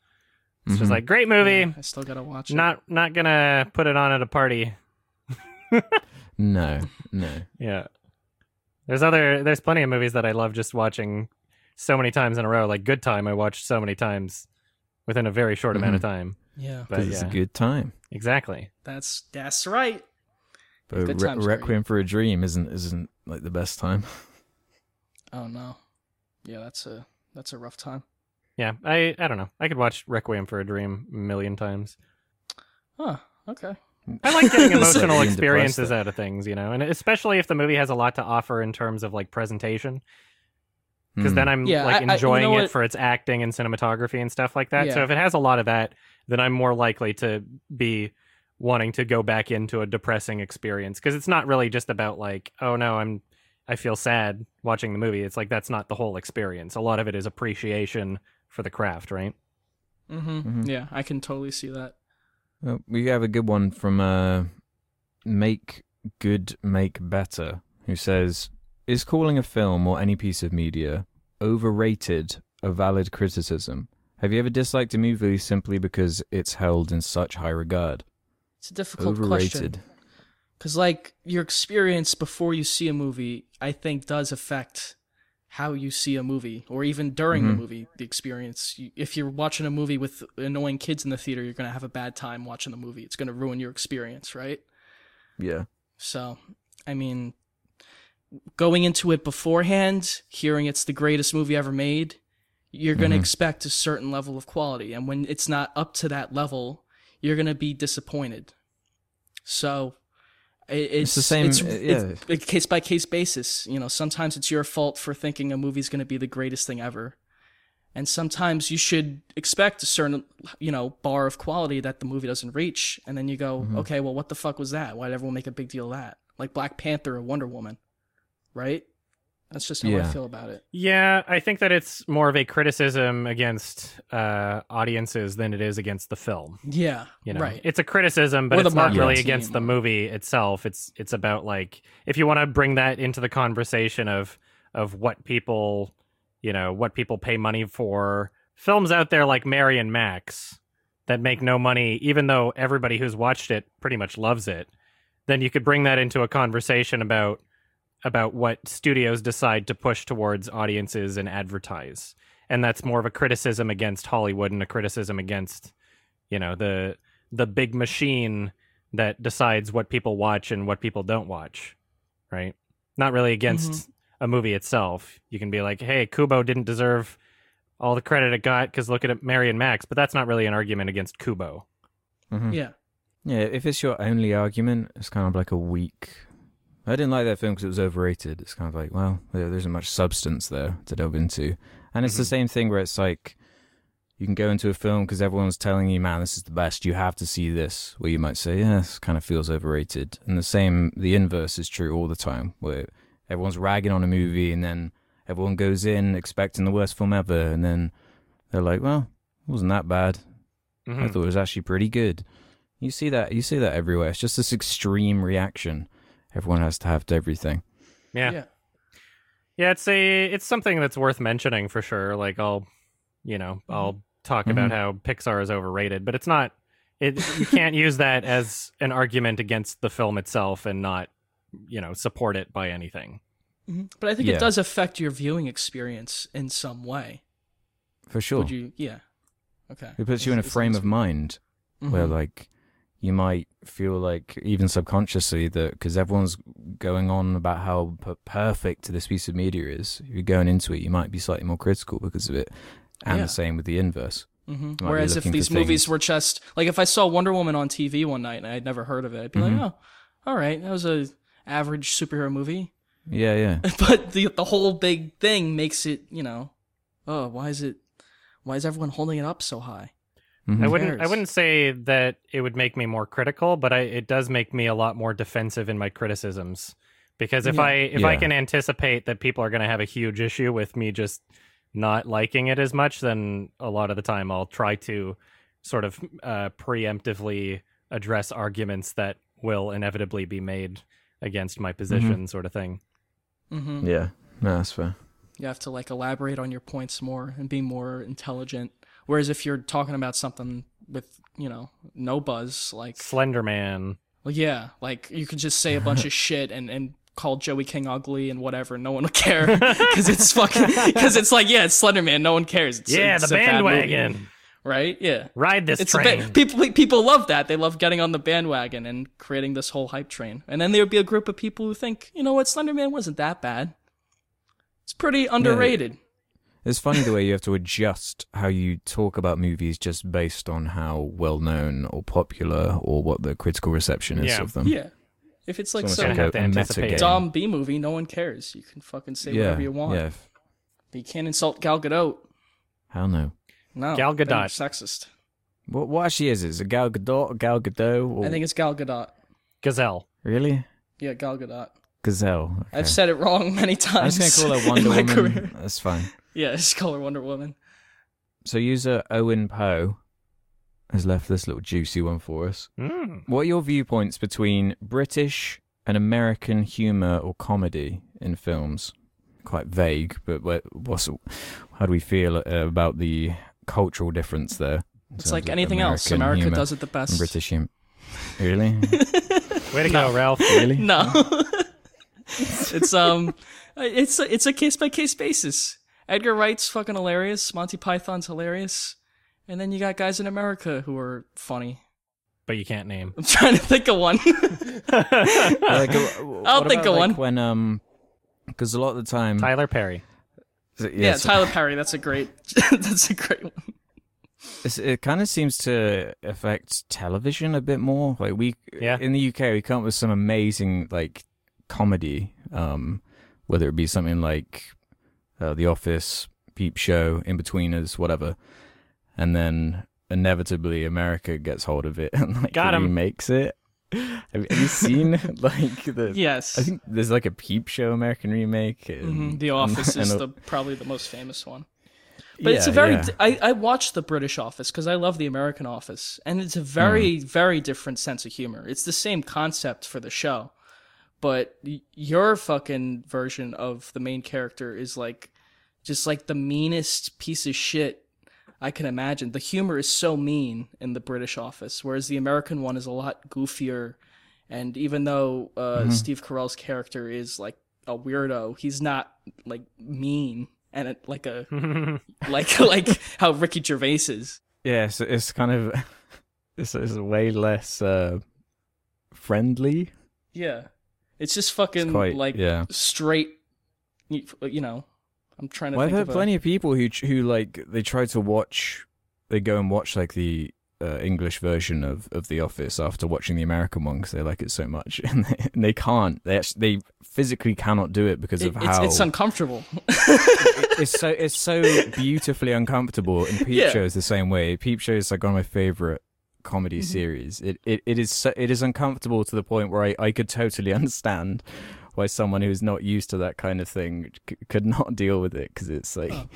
It's mm-hmm. just like, great movie. Yeah, I still gotta watch it. Not not gonna put it on at a party. No, no. Yeah, there's other. There's plenty of movies that I love just watching so many times in a row. Like Good Time, I watched so many times within a very short mm-hmm. amount of time. Yeah, but yeah. it's a good time. Exactly. That's that's right. But Re- Requiem for a Dream isn't isn't like the best time. Oh no, yeah, that's a that's a rough time. Yeah, I, I don't know. I could watch Requiem for a Dream a million times. Huh. Okay. I like getting emotional experiences out of things, you know, and especially if the movie has a lot to offer in terms of like presentation, because mm. then I'm yeah, like I, enjoying I, you know it what? for its acting and cinematography and stuff like that. Yeah. So if it has a lot of that, then I'm more likely to be wanting to go back into a depressing experience because it's not really just about like, oh no, I'm. I feel sad watching the movie. It's like, that's not the whole experience. A lot of it is appreciation for the craft, right? Mm-hmm. Mm-hmm. Yeah, I can totally see that. Well, we have a good one from uh, Make Good Make Better, who says, is calling a film or any piece of media overrated a valid criticism? Have you ever disliked a movie simply because it's held in such high regard? It's a difficult overrated. question. Because, like, your experience before you see a movie, I think, does affect how you see a movie. Or even during mm-hmm. the movie, the experience. You, if you're watching a movie with annoying kids in the theater, you're going to have a bad time watching the movie. It's going to ruin your experience, right? Yeah. So, I mean, going into it beforehand, hearing it's the greatest movie ever made, you're going to mm-hmm. expect a certain level of quality. And when it's not up to that level, you're going to be disappointed. So... It's, it's the same it's, yeah. it's a case-by-case basis. You know, sometimes it's your fault for thinking a movie's going to be the greatest thing ever. And sometimes you should expect a certain, you know, bar of quality that the movie doesn't reach. And then you go, mm-hmm. okay, well, what the fuck was that? Why did everyone make a big deal of that? Like Black Panther or Wonder Woman, right? That's just how yeah. I feel about it. Yeah, I think that it's more of a criticism against uh, audiences than it is against the film. Yeah, you know? Right. It's a criticism, but it's not really team. against the movie itself. It's it's about, like, if you want to bring that into the conversation of of what people, you know, what people pay money for. Films out there like Mary and Max that make no money, even though everybody who's watched it pretty much loves it. then you could bring that into a conversation about about what studios decide to push towards audiences and advertise. And that's more of a criticism against Hollywood and a criticism against, you know, the the big machine that decides what people watch and what people don't watch, right? Not really against mm-hmm. a movie itself. You can be like, hey, Kubo didn't deserve all the credit it got because look at Mary and Max, but that's not really an argument against Kubo. Mm-hmm. Yeah. Yeah, if it's your only argument, it's kind of like a weak... I didn't like that film because it was overrated. It's kind of like, well, there isn't much substance there to delve into. And it's mm-hmm. the same thing where it's like, you can go into a film because everyone's telling you, man, this is the best, you have to see this. Where you might say, yeah, this kind of feels overrated. And the same, the inverse is true all the time, where everyone's ragging on a movie and then everyone goes in expecting the worst film ever. And then they're like, well, it wasn't that bad. Mm-hmm. I thought it was actually pretty good. You see that, you see that everywhere. It's just this extreme reaction everyone has to have to everything. Yeah. Yeah. Yeah, it's a, it's something that's worth mentioning for sure. Like I'll, you know, I'll talk mm-hmm. about how Pixar is overrated, but it's not, it, you can't use that as an argument against the film itself and not, you know, support it by anything. Mm-hmm. But I think yeah. it does affect your viewing experience in some way. For sure. Would you, yeah. Okay. It puts you in a frame of mind mm-hmm. where like, you might feel like, even subconsciously, that because everyone's going on about how perfect this piece of media is, if you're going into it, you might be slightly more critical because of it. And yeah. the same with the inverse. Mm-hmm. Whereas if these movies were just... Like, if I saw Wonder Woman on T V one night and I'd never heard of it, I'd be mm-hmm. like, oh, all right, that was an average superhero movie. Yeah, yeah. But the the whole big thing makes it, you know, oh, why is it... Why is everyone holding it up so high? Mm-hmm. I wouldn't. I wouldn't say that it would make me more critical, but I, it does make me a lot more defensive in my criticisms. Because if yeah. I if yeah. I can anticipate that people are going to have a huge issue with me just not liking it as much, then a lot of the time I'll try to sort of uh, preemptively address arguments that will inevitably be made against my position, mm-hmm. sort of thing. Mm-hmm. Yeah, no, that's fair. You have to like elaborate on your points more and be more intelligent. Whereas if you're talking about something with, you know, no buzz, like... Slender Man. Well, yeah, like, you could just say a bunch of shit and, and call Joey King ugly and whatever, no one will care, because it's fucking... Because it's like, yeah, it's Slender Man, no one cares. It's, yeah, it's the bandwagon. Right? Yeah. Ride this it's train. Ba- people, people love that. They love getting on the bandwagon and creating this whole hype train. And then there would be a group of people who think, you know what, Slender Man wasn't that bad. It's pretty underrated. Yeah. It's funny the way you have to adjust how you talk about movies just based on how well-known or popular or what the critical reception is yeah. of them. Yeah. If it's like it's some like a, a dumb B-movie, no one cares. You can fucking say yeah, whatever you want. Yeah. But you can't insult Gal Gadot. Hell no. No. Gal Gadot. Sexist. What, what she is, is it Gal Gadot or Gal Gadot? Or... I think it's Gal Gadot. Gazelle. Really? Yeah, Gal Gadot. Gazelle. Okay. I've said it wrong many times. I'm just going to call her Wonder Woman. Career. That's fine. Yeah, it's called Wonder Woman. So user Owen Poe has left this little juicy one for us. Mm. What are your viewpoints between British and American humour or comedy in films? Quite vague, but what's, how do we feel about the cultural difference there? It's like anything American else. America does it the best. British humour. Really? Way to no. go, Ralph. Really? No. it's um, it's a, it's a case-by-case basis. Edgar Wright's fucking hilarious. Monty Python's hilarious. And then you got guys in America who are funny. But you can't name. I'm trying to think of one. like, I'll think about, of like, one. When um, because a lot of the time, Tyler Perry. It, yeah, yeah so... Tyler Perry. That's a great. that's a great one. It's, it kind of seems to affect television a bit more. Like we yeah. in the U K, we come up with some amazing like comedy. Um, whether it be something like. Uh, The Office, Peep Show, In-Betweeners, whatever. And then, inevitably, America gets hold of it and, like, Got remakes him. It. Have, have you seen, like, the... Yes. I think there's, like, a Peep Show American remake. And, mm-hmm. The Office and, is and the, probably the most famous one. But yeah, it's a very... Yeah. I, I watched the British Office, because I love the American Office. And it's a very, mm. very different sense of humor. It's the same concept for the show. But your fucking version of the main character is like, just like the meanest piece of shit I can imagine. The humor is so mean in the British Office, whereas the American one is a lot goofier And even though uh, mm-hmm. Steve Carell's character is like a weirdo, he's not like mean and it, like a like like how Ricky Gervais is. Yeah, so it's kind of this is way less uh, friendly. Yeah, it's just fucking it's quite, like yeah. straight. You, you know, I'm trying to. Well, think I've heard of plenty a... of people who who like they try to watch. They go and watch like the. Uh, English version of, of The Office after watching the American one because they like it so much, and they, and they can't. They actually, they physically cannot do it because of it, it's, how it's uncomfortable. it, it's so it's so beautifully uncomfortable. And Peep yeah. Show is the same way. Peep Show is like one of my favorite comedy mm-hmm. series. It it it is so, it is uncomfortable to the point where I, I could totally understand why someone who's not used to that kind of thing c- could not deal with it because it's like. Oh.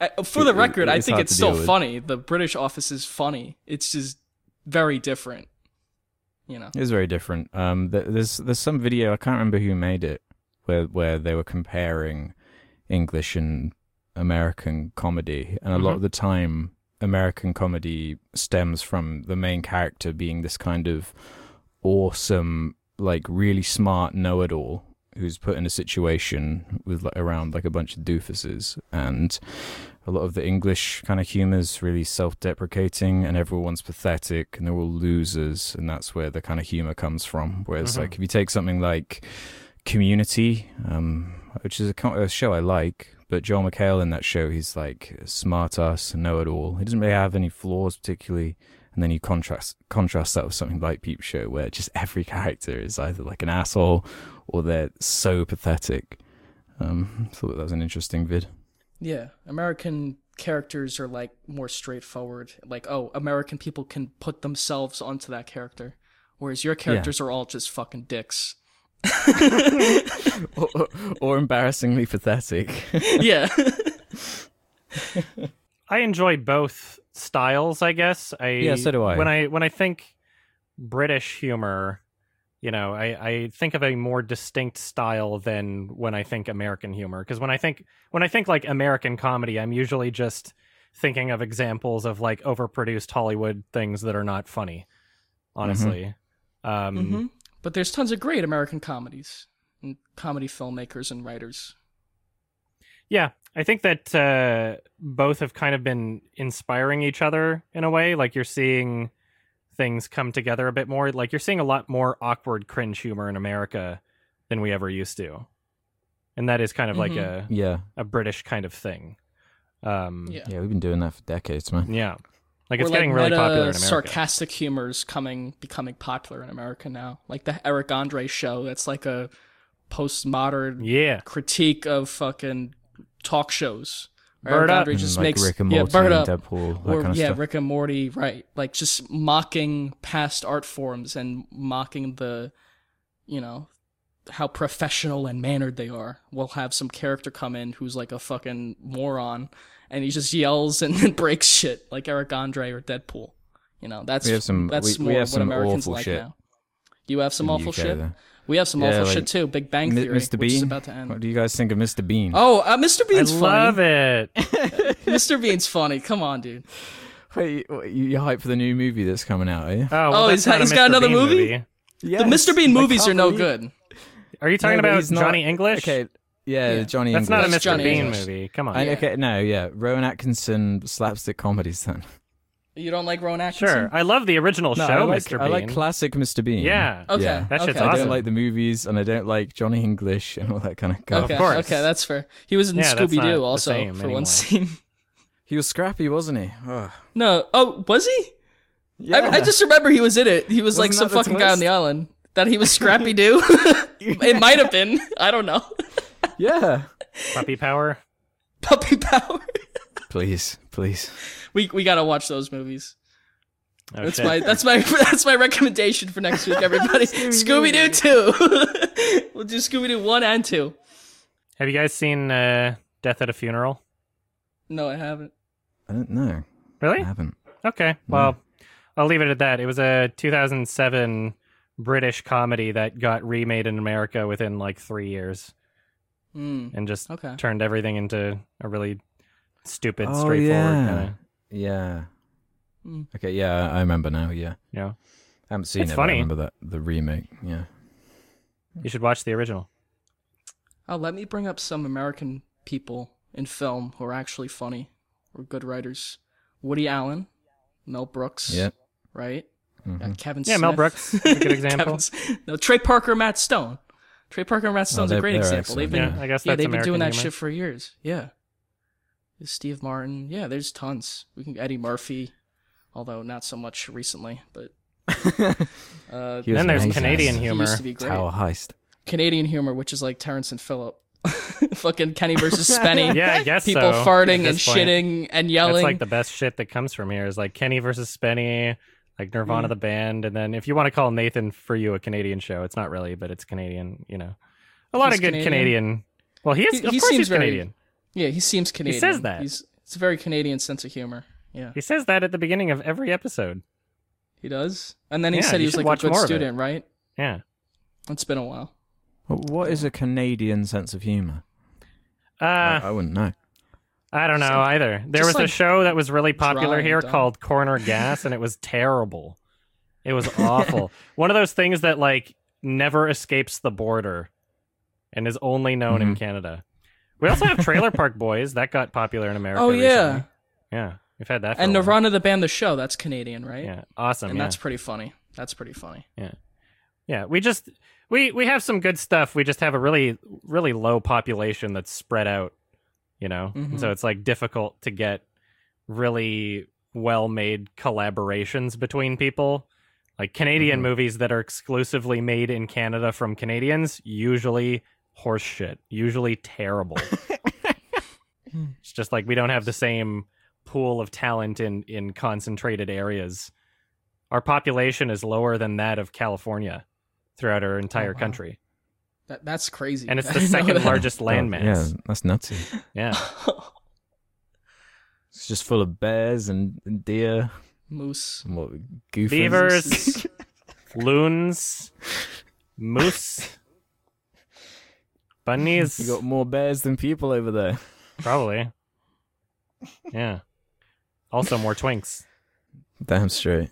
I, for the record, it, I think it's still funny. The British Office is funny. It's just very different, you know. It's very different. Um, there's there's some video I can't remember who made it, where where they were comparing English and American comedy, and a mm-hmm. lot of the time, American comedy stems from the main character being this kind of awesome, like really smart know-it-all. Who's put in a situation with like, around like a bunch of doofuses, and a lot of the English kind of humor is really self-deprecating, and everyone's pathetic, and they're all losers, and that's where the kind of humor comes from. Whereas, mm-hmm. like if you take something like Community, um, which is a, a show I like, but Joel McHale in that show, he's like a smart ass, know-it-all. He doesn't really have any flaws particularly. And then you contrast contrast that with something like Peep Show, where just every character is either like an asshole or they're so pathetic. Um, I thought that was an interesting vid. Yeah, American characters are like more straightforward. Like, oh, American people can put themselves onto that character, whereas your characters yeah. are all just fucking dicks. or, or, or embarrassingly pathetic. yeah. I enjoy both styles, I guess. I, yeah, so do I. When I when I think British humor, you know, I, I think of a more distinct style than when I think American humor. Because when I think when I think like American comedy, I'm usually just thinking of examples of like overproduced Hollywood things that are not funny. Honestly, mm-hmm. Um, mm-hmm. But there's tons of great American comedies and comedy filmmakers and writers. Yeah. I think that uh, both have kind of been inspiring each other in a way. Like you're seeing things come together a bit more. Like you're seeing a lot more awkward cringe humor in America than we ever used to. And that is kind of mm-hmm. like a yeah. a British kind of thing. Um, yeah. yeah, we've been doing that for decades, man. Yeah. Like it's or getting like really meta, popular in America. Sarcastic humor's coming, becoming popular in America now. Like the Eric Andre show, that's like a postmodern yeah. critique of fucking... talk shows. Bird Up. Just like makes, Rick and Morty yeah, Bird Up. And Deadpool, that or, kind of yeah, stuff. Rick and Morty, right. Like just mocking past art forms and mocking the, you know, how professional and mannered they are. We'll have some character come in who's like a fucking moron and he just yells and then breaks shit like Eric Andre or Deadpool. You know, that's, we have some, that's we, more we have what some Americans like shit. Now. You have some awful U K, shit? Though. We have some yeah, awful like, shit too. Big Bang Theory, Mister Bean? Which is about to end. What do you guys think of Mister Bean? Oh, uh, Mister Bean's funny. I love funny. It. Mister Bean's funny. Come on, dude. Wait, you, you hype for the new movie that's coming out, are you? Oh, well, oh he's, he's got another Bean movie? movie. Yes, the Mister Bean movies are no believe... good. Are you talking no, about Johnny not... English? Okay, yeah, yeah. Johnny that's English. That's not a Mister Bean English. Movie. Come on. Yeah. I, okay, no, yeah. Rowan Atkinson slapstick comedies then. You don't like Rowan Atkinson? Sure. I love the original no, show, I like, Mister Bean. I like classic Mister Bean. Yeah. Okay. Yeah. That shit's okay. awesome. I don't like the movies, and I don't like Johnny English and all that kind of stuff. Okay. Of course. Okay, that's fair. He was in yeah, Scooby-Doo also for anymore. One scene. He was scrappy, wasn't he? Ugh. No. Oh, was he? Yeah. I, I just remember he was in it. He was wasn't like some fucking twist? Guy on the island. That he was Scrappy-Doo? It might have been. I don't know. Yeah. Puppy power. Puppy power. Please, please. We we gotta watch those movies. Okay. That's my that's my that's my recommendation for next week, everybody. Scooby Doo two. We'll do Scooby Doo one and two. Have you guys seen uh, Death at a Funeral? No, I haven't. I don't know. Really? I haven't. Okay. Well, no. I'll leave it at that. It was a two thousand seven British comedy that got remade in America within like three years, mm. and just okay. turned everything into a really stupid, oh, straightforward yeah. kind of. Yeah. Okay, yeah, I remember now, yeah. Yeah. I haven't seen it's it. Funny. I remember that the remake. Yeah, you should watch the original. Oh, let me bring up some American people in film who are actually funny or good writers. Woody Allen, Mel Brooks. Yeah. Right. Mm-hmm. Uh, Kevin. Yeah, Smith. Mel Brooks. Is a good example. No, Trey Parker, Matt Stone. Trey Parker and Matt Stone's oh, a great example. They've been, yeah, I guess that's yeah, they've been doing that humor. shit for years. Yeah. Steve Martin. Yeah, there's tons. We can Eddie Murphy, although not so much recently, but uh, then there's Canadian humor. Tower Heist. Canadian humor, which is like Terrence and Phillip. Fucking Kenny versus Spenny. Yeah, I guess People so. People farting and point. shitting and yelling. That's like the best shit that comes from here is like Kenny versus Spenny, like Nirvana mm. the band, and then if you want to call Nathan For You a Canadian show, it's not really, but it's Canadian, you know. A lot he's of good Canadian. Canadian. Well, he is, he, of he course he's very, Canadian. Yeah, he seems Canadian. He says that. He's, it's a very Canadian sense of humor. Yeah. He says that at the beginning of every episode. He does? And then he yeah, said he was like a good student, right? Yeah. It's been a while. Well, what is a Canadian sense of humor? Uh, I, I wouldn't know. I don't know so, either. There was like a show that was really popular here down. called Corner Gas, and it was terrible. It was awful. One of those things that like never escapes the border and is only known mm-hmm. in Canada. We also have Trailer Park Boys. That got popular in America. Oh, yeah. Recently. Yeah. We've had that for And a while. Nirvana the band, the show, that's Canadian, right? Yeah. Awesome. And yeah. that's pretty funny. That's pretty funny. Yeah. Yeah. We just, we, we have some good stuff. We just have a really, really low population that's spread out. You know, mm-hmm. so it's like difficult to get really well-made collaborations between people. Like Canadian mm-hmm. movies that are exclusively made in Canada from Canadians, usually horse shit, usually terrible. It's just like we don't have the same pool of talent in, in concentrated areas. Our population is lower than that of California throughout our entire oh, wow. country. That That's crazy. And it's the second largest landmass. Yeah, that's nutsy. Yeah. It's just full of bears and deer. Moose. What, goofers. Beavers. Loons. Moose. Bunnies. You got more bears than people over there. Probably. Yeah. Also more twinks. Damn straight.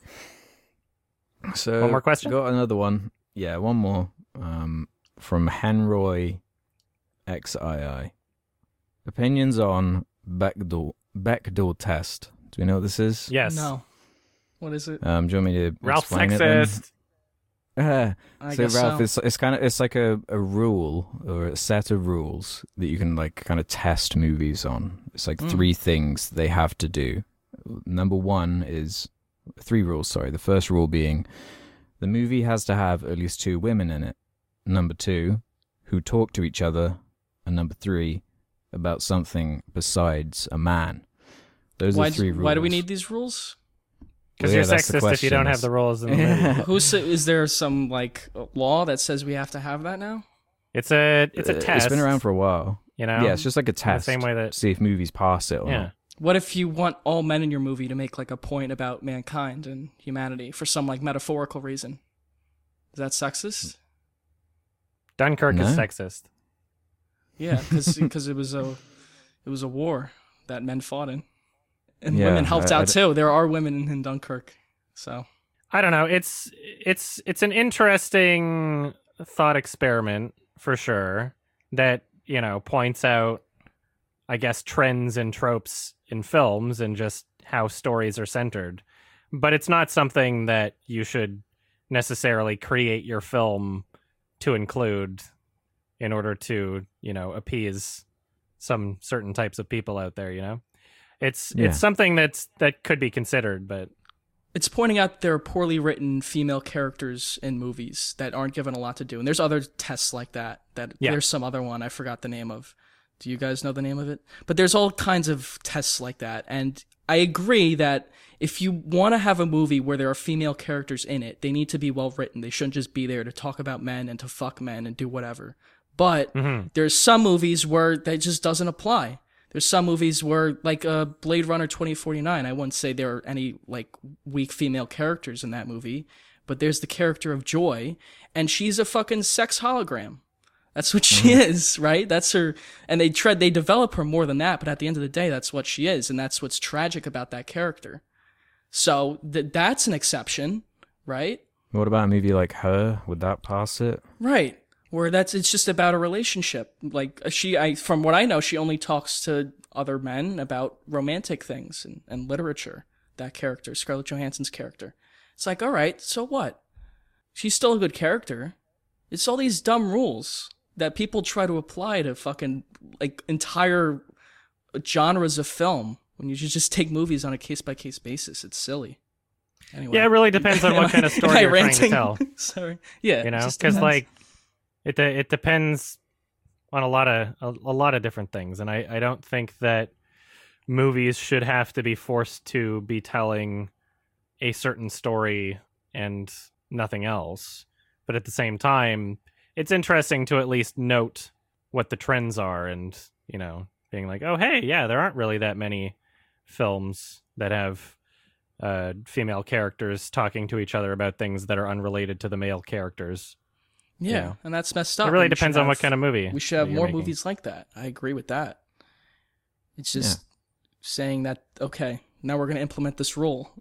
So one more question? Got another one. Yeah, one more. Um... From Hanroy X I I. Opinions on backdoor backdoor test. Do we know what this is? Yes. No. What is it? Um, do you want me to Ralph explain sexist. It then? Uh, I so guess Ralph, so. it's it's kind of it's like a, a rule or a set of rules that you can like kind of test movies on. It's like mm. three things they have to do. Number one is three rules. Sorry, the first rule being the movie has to have at least two women in it. Number two, who talk to each other, and number three, about something besides a man. Those why are three do, rules. Why do we need these rules? Because well, yeah, you're sexist if you don't have the rules. In the yeah. movie. Who's is there some like law that says we have to have that now? It's a it's a uh, test. It's been around for a while. You know, yeah, it's just like a test. The same way that see if movies pass it. Or yeah. Not. What if you want all men in your movie to make like a point about mankind and humanity for some like metaphorical reason? Is that sexist? Dunkirk no. is sexist. Yeah, because it was a it was a war that men fought in, and yeah, women helped I, out I, too. There are women in Dunkirk, so I don't know. It's it's it's an interesting thought experiment for sure that you know points out, I guess, trends and tropes in films and just how stories are centered. But it's not something that you should necessarily create your film to include in order to, you know, appease some certain types of people out there, you know? It's yeah. it's something that's that could be considered, but it's pointing out there are poorly written female characters in movies that aren't given a lot to do. And there's other tests like that. That yeah. There's some other one I forgot the name of. Do you guys know the name of it? But there's all kinds of tests like that. And I agree that if you want to have a movie where there are female characters in it, they need to be well written. They shouldn't just be there to talk about men and to fuck men and do whatever. But mm-hmm. there's some movies where that just doesn't apply. There's some movies where, like uh, Blade Runner twenty forty-nine, I wouldn't say there are any like weak female characters in that movie, but there's the character of Joy, and she's a fucking sex hologram. That's what she mm-hmm. is, right? That's her, and they tread, they develop her more than that, but at the end of the day, that's what she is, and that's what's tragic about that character. So th- that's an exception, right? What about a movie like Her? Would that pass it? Right. Where that's it's just about a relationship. Like she, I from what I know, she only talks to other men about romantic things and, and literature. That character, Scarlett Johansson's character. It's like, all right, so what? She's still a good character. It's all these dumb rules that people try to apply to fucking like entire genres of film when you should just take movies on a case by case basis. It's silly. Anyway, yeah, it really depends on what kind of story you're ranting? trying to tell. Sorry. Yeah, you know, because like. It it depends on a lot of a, a lot of different things, and I, I don't think that movies should have to be forced to be telling a certain story and nothing else. But at the same time, it's interesting to at least note what the trends are, and you know, being like, oh hey, yeah, there aren't really that many films that have uh, female characters talking to each other about things that are unrelated to the male characters. Yeah, yeah, and that's messed up. It really depends on have, what kind of movie. We should have more making. movies like that. I agree with that. It's just yeah. saying that, okay, now we're going to implement this rule.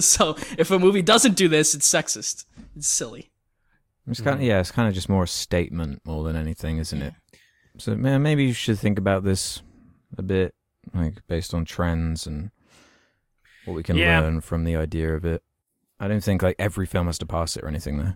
So if a movie doesn't do this, it's sexist. It's silly. It's kind of, yeah, it's kind of just more a statement more than anything, isn't yeah. it? So man, maybe you should think about this a bit, like based on trends and what we can yeah. learn from the idea of it. I don't think like every film has to pass it or anything though.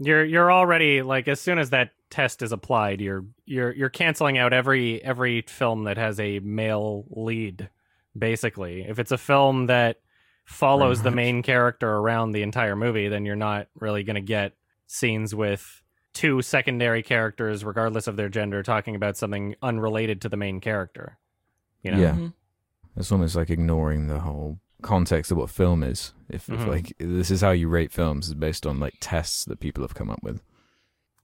You're you're already like as soon as that test is applied, you're you're you're canceling out every every film that has a male lead, basically. If it's a film that follows right. the main character around the entire movie, then you're not really going to get scenes with two secondary characters, regardless of their gender, talking about something unrelated to the main character. You know? Yeah, mm-hmm. It's almost like ignoring the whole context of what film is. If, mm-hmm. if like this is how you rate films is based on like tests that people have come up with.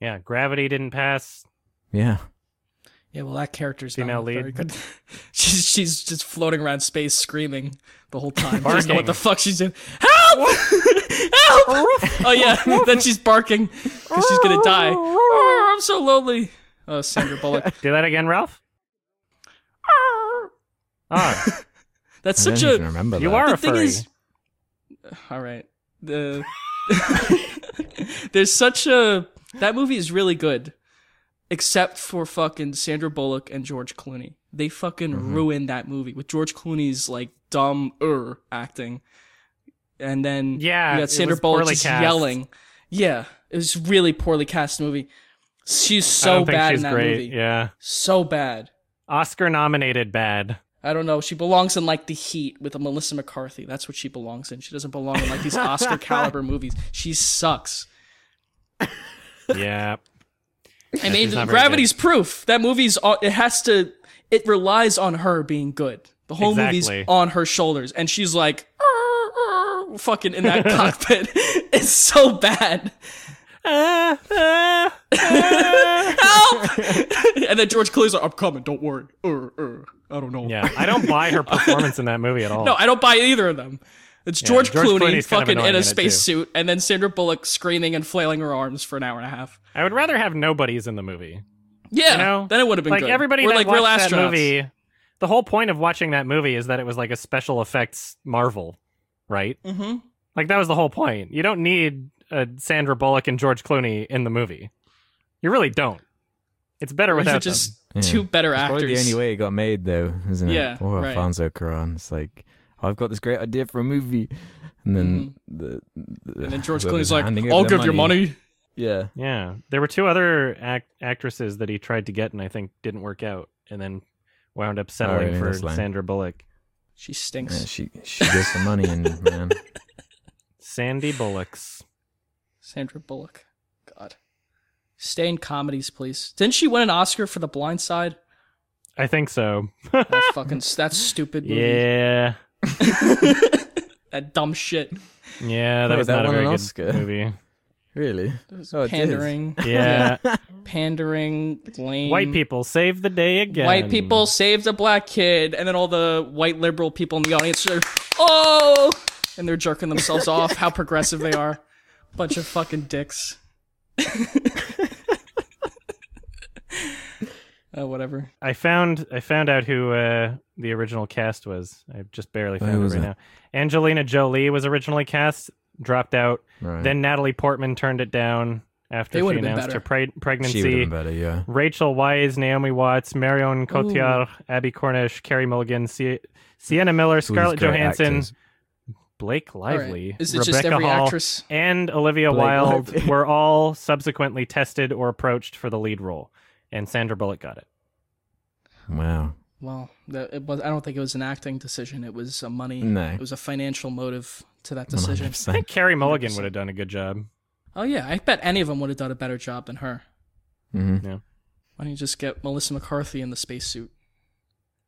Yeah, Gravity didn't pass. Yeah. Yeah, well that character's female not lead. Very good. she's she's just floating around space screaming the whole time. I don't know what the fuck she's doing. Help! Help! Oh yeah, then she's barking because she's gonna die. Oh, I'm so lonely. Oh, Sandra Bullock. Do that again, Ralph. Ah. That's I such a. Remember you that. Are the a thing furry. Is, all right. The there's such a that movie is really good, except for fucking Sandra Bullock and George Clooney. They fucking mm-hmm. ruined that movie with George Clooney's like dumb er acting, and then yeah, you got Sandra Bullock just cast. Yelling. Yeah, it was really poorly cast movie. She's so I don't bad think she's in that great. Movie. Yeah, so bad. Oscar nominated bad. I don't know. She belongs in like The Heat with a Melissa McCarthy. That's what she belongs in. She doesn't belong in like these Oscar caliber movies. She sucks. Yeah. I yeah, mean, Gravity's proof. That movie's it has to. It relies on her being good. The whole exactly. movie's on her shoulders, and she's like, arr, arr, fucking in that cockpit. It's so bad. Uh, uh, uh. Help! And then George Clooney's like, I'm coming, don't worry. Uh, uh, I don't know. Yeah, I don't buy her performance in that movie at all. No, I don't buy either of them. It's yeah, George, George Clooney Clooney's fucking kind of in a spacesuit, and then Sandra Bullock screaming and flailing her arms for an hour and a half. I would rather have nobodies in the movie. Yeah, you know? Then it would have been like, good. Like everybody We're that like watched real astronauts. That movie, the whole point of watching that movie is that it was like a special effects Marvel, right? Mm-hmm. Like that was the whole point. You don't need Uh, Sandra Bullock and George Clooney in the movie. You really don't. It's better without them. Just yeah. two better it's actors. Probably the only way it got made, though, isn't it? Yeah, Poor right. Alfonso Cuarón. It's like, oh, I've got this great idea for a movie, and then mm. the, the and then George Clooney's like, I'll give money. you money. Yeah, yeah. There were two other act- actresses that he tried to get, and I think didn't work out, and then wound up settling oh, really? for Sandra Bullock. She stinks. Yeah, she she gets the money in, man. Sandy Bullocks. Sandra Bullock. God. Stay in comedies, please. Didn't she win an Oscar for The Blind Side? I think so. that fucking, that stupid movie. Yeah. That dumb shit. Yeah, that Wait, was that not a very good Oscar? Movie. Really? It was oh, pandering. It yeah. Pandering. Lame. White people save the day again. White people save the black kid. And then all the white liberal people in the audience are, oh! And they're jerking themselves off. How progressive they are. Bunch of fucking dicks. uh, whatever. I found I found out who uh, the original cast was. I just barely found it right now. Angelina Jolie was originally cast. dropped out. Right. Then Natalie Portman turned it down after she announced her pre- pregnancy. She would have been better, yeah. Rachel Weisz, Naomi Watts, Marion Cotillard, Ooh. Abby Cornish, Carey Mulligan, C- Sienna Miller, Scarlett Johansson, actors. Blake Lively, right. Is it Rebecca just every Hall, actress? And Olivia Blake Wilde Lively. Were all subsequently tested or approached for the lead role, and Sandra Bullock got it. Wow. Well, it was, I don't think it was an acting decision. It was a money. No. It was a financial motive to that decision. one hundred percent. I think Carey Mulligan would have done a good job. Oh, yeah. I bet any of them would have done a better job than her. Mm-hmm. Yeah. Why don't you just get Melissa McCarthy in the spacesuit?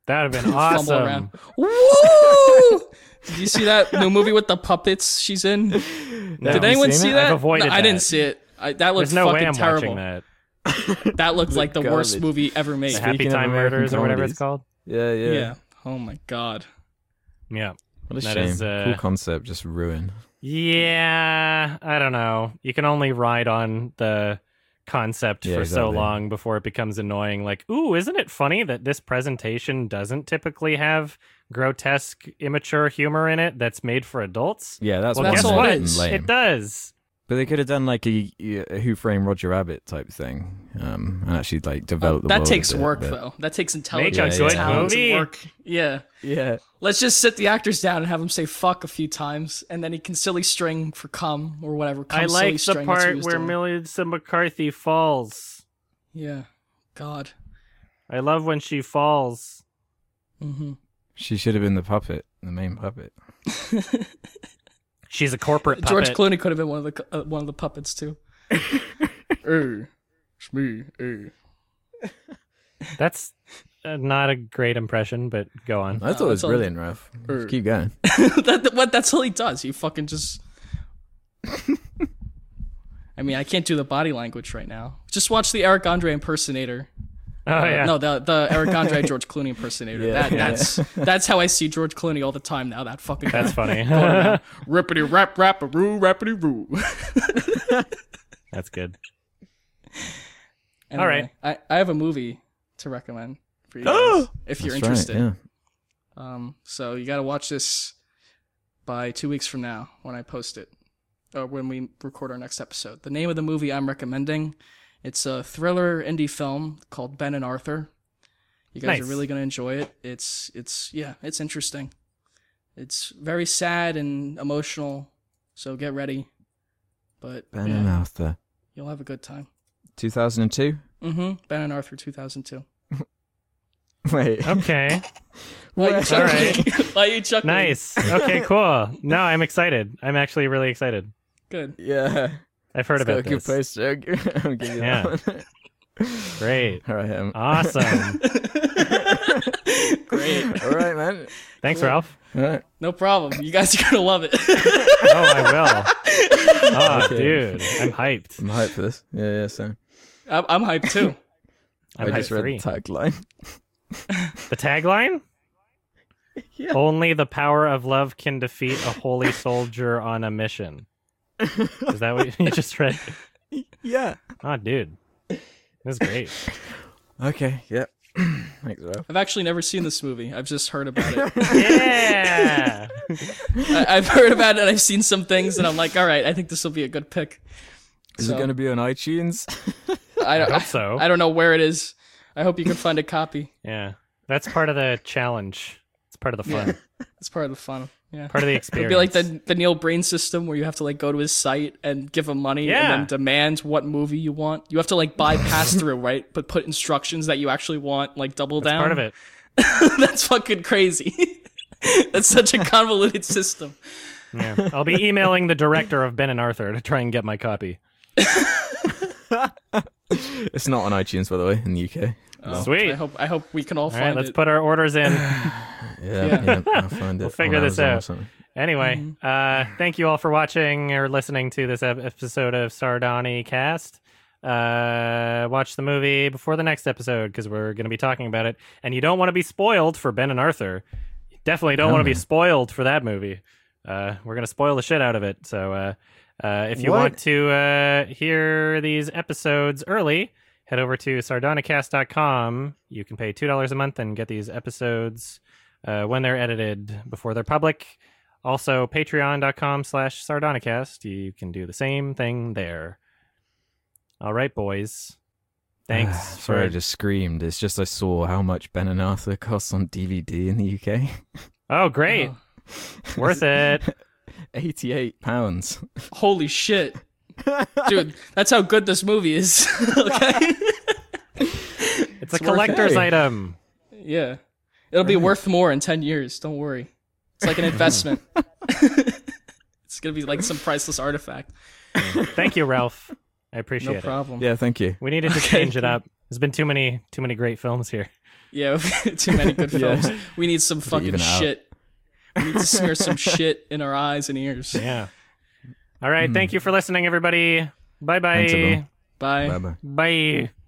That would have been awesome. Woo! Did you see that new movie with the puppets she's in? No, did anyone see it? that? I've avoided no, that. I didn't see it. I, that looks no fucking terrible. That. that looked like the garbage. worst movie ever made. The Happy Time Murders or whatever it's called. Yeah, yeah. Yeah. Oh my god. Yeah. What a that shame. Is, uh... Cool concept, just ruined. Yeah, I don't know. You can only ride on the concept yeah, for exactly. so long before it becomes annoying. Like, ooh, isn't it funny that this presentation doesn't typically have grotesque, immature humor in it that's made for adults? Yeah, that's, well, that's guess all what it is. It does. But they could have done like a, a Who Framed Roger Rabbit type thing, um, and actually like develop oh, the. That world takes a bit, work but... though. That takes intelligence. Make a good yeah, yeah. movie. Work. Yeah, yeah. Let's just sit the actors down and have them say "fuck" a few times, and then he can silly string for "cum" or whatever. Cum, I like the part where doing. Melissa McCarthy falls. Yeah, God, I love when she falls. Mm-hmm. She should have been the puppet, the main puppet. She's a corporate puppet. George Clooney could have been one of the uh, one of the puppets too. Hey, it's me. Hey. That's uh, not a great impression, but go on. I thought no, it was brilliant, Ralph. Just keep going. that, what? That's all he does. He fucking just. I mean, I can't do the body language right now. Just watch the Eric Andre impersonator. Oh uh, yeah. No, the the Eric Andre George Clooney impersonator. Yeah, that yeah. that's that's how I see George Clooney all the time now. That fucking that's funny. Rippity rap rap a roo rappity roo. That's good. Anyway, all right, I, I have a movie to recommend for you guys if you're that's interested. Right, yeah. Um, so you got to watch this by two weeks from now when I post it, or when we record our next episode. The name of the movie I'm recommending. It's a thriller indie film called Ben and Arthur. You guys nice. Are really going to enjoy it. It's, it's, yeah, it's interesting. It's very sad and emotional, so get ready. But Ben yeah, and Arthur. You'll have a good time. two thousand two? Mm-hmm. Ben and Arthur, two thousand two. Wait. Okay. Why are you chuckling? Why are you chuckling? Nice. Okay, cool. No, I'm excited. I'm actually really excited. Good. Yeah. I've heard about this. Post, I'll give you yeah. that one. Great. All right, I'm... Awesome. Great. All right, man. Thanks, cool. Ralph. All right. No problem. You guys are going to love it. Oh, I will. Oh, okay. Dude. I'm hyped. I'm hyped for this. Yeah, yeah, same. I'm, I'm hyped, too. I'm I hyped just read three. the tagline. The tagline? Yeah. Only the power of love can defeat a holy soldier on a mission. Is that what you just read? Yeah. Oh, dude. That's great. Okay, yep. Thanks, Rob. I've actually never seen this movie. I've just heard about it. Yeah! I- I've heard about it, and I've seen some things, and I'm like, all right, I think this will be a good pick. Is so, it going to be on iTunes? I don't I hope so. I don't know where it is. I hope you can find a copy. Yeah. That's part of the challenge. It's part of the fun. Yeah. It's part of the fun. Yeah. Part of the experience. It'd be like the, the Neil Breen system where you have to like go to his site and give him money yeah. and then demand what movie you want. You have to like buy pass through, right? But put instructions that you actually want, like double That's down. Part of it. That's fucking crazy. That's such a convoluted system. Yeah. I'll be emailing the director of Ben and Arthur to try and get my copy. It's not on iTunes, by the way, in the U K. Oh, sweet. I hope I hope we can all, all find right, it. All right, let's put our orders in. yeah, yeah. yeah, I'll find it. We'll figure this out. Anyway, mm-hmm. uh, thank you all for watching or listening to this episode of Sardonicast. Uh, watch the movie before the next episode because we're going to be talking about it. And you don't want to be spoiled for Ben and Arthur. You definitely don't oh, want to be spoiled for that movie. Uh, we're going to spoil the shit out of it. So uh, uh, if you what? want to uh, hear these episodes early... Head over to sardonicast dot com. You can pay two dollars a month and get these episodes uh, when they're edited before they're public. Also, patreon.com slash sardonicast. You can do the same thing there. All right, boys. Thanks. Uh, sorry, for... I just screamed. It's just I saw how much Ben and Arthur costs on D V D in the U K. Oh, great. Oh. Worth it. eighty-eight pounds. Holy shit. Dude, that's how good this movie is. Okay. It's, it's a collector's item. Yeah. It'll be right. worth more in ten years. Don't worry. It's like an investment. It's going to be like some priceless artifact. Thank you, Ralph. I appreciate it. No problem. It. Yeah, thank you. We needed to okay. change it up. There's been too many too many great films here. Yeah, too many good films. Yeah. We need some fucking shit. We need to smear some shit in our eyes and ears. Yeah. All right. Mm. Thank you for listening, everybody. Bye-bye. Bye. Bye-bye. Bye.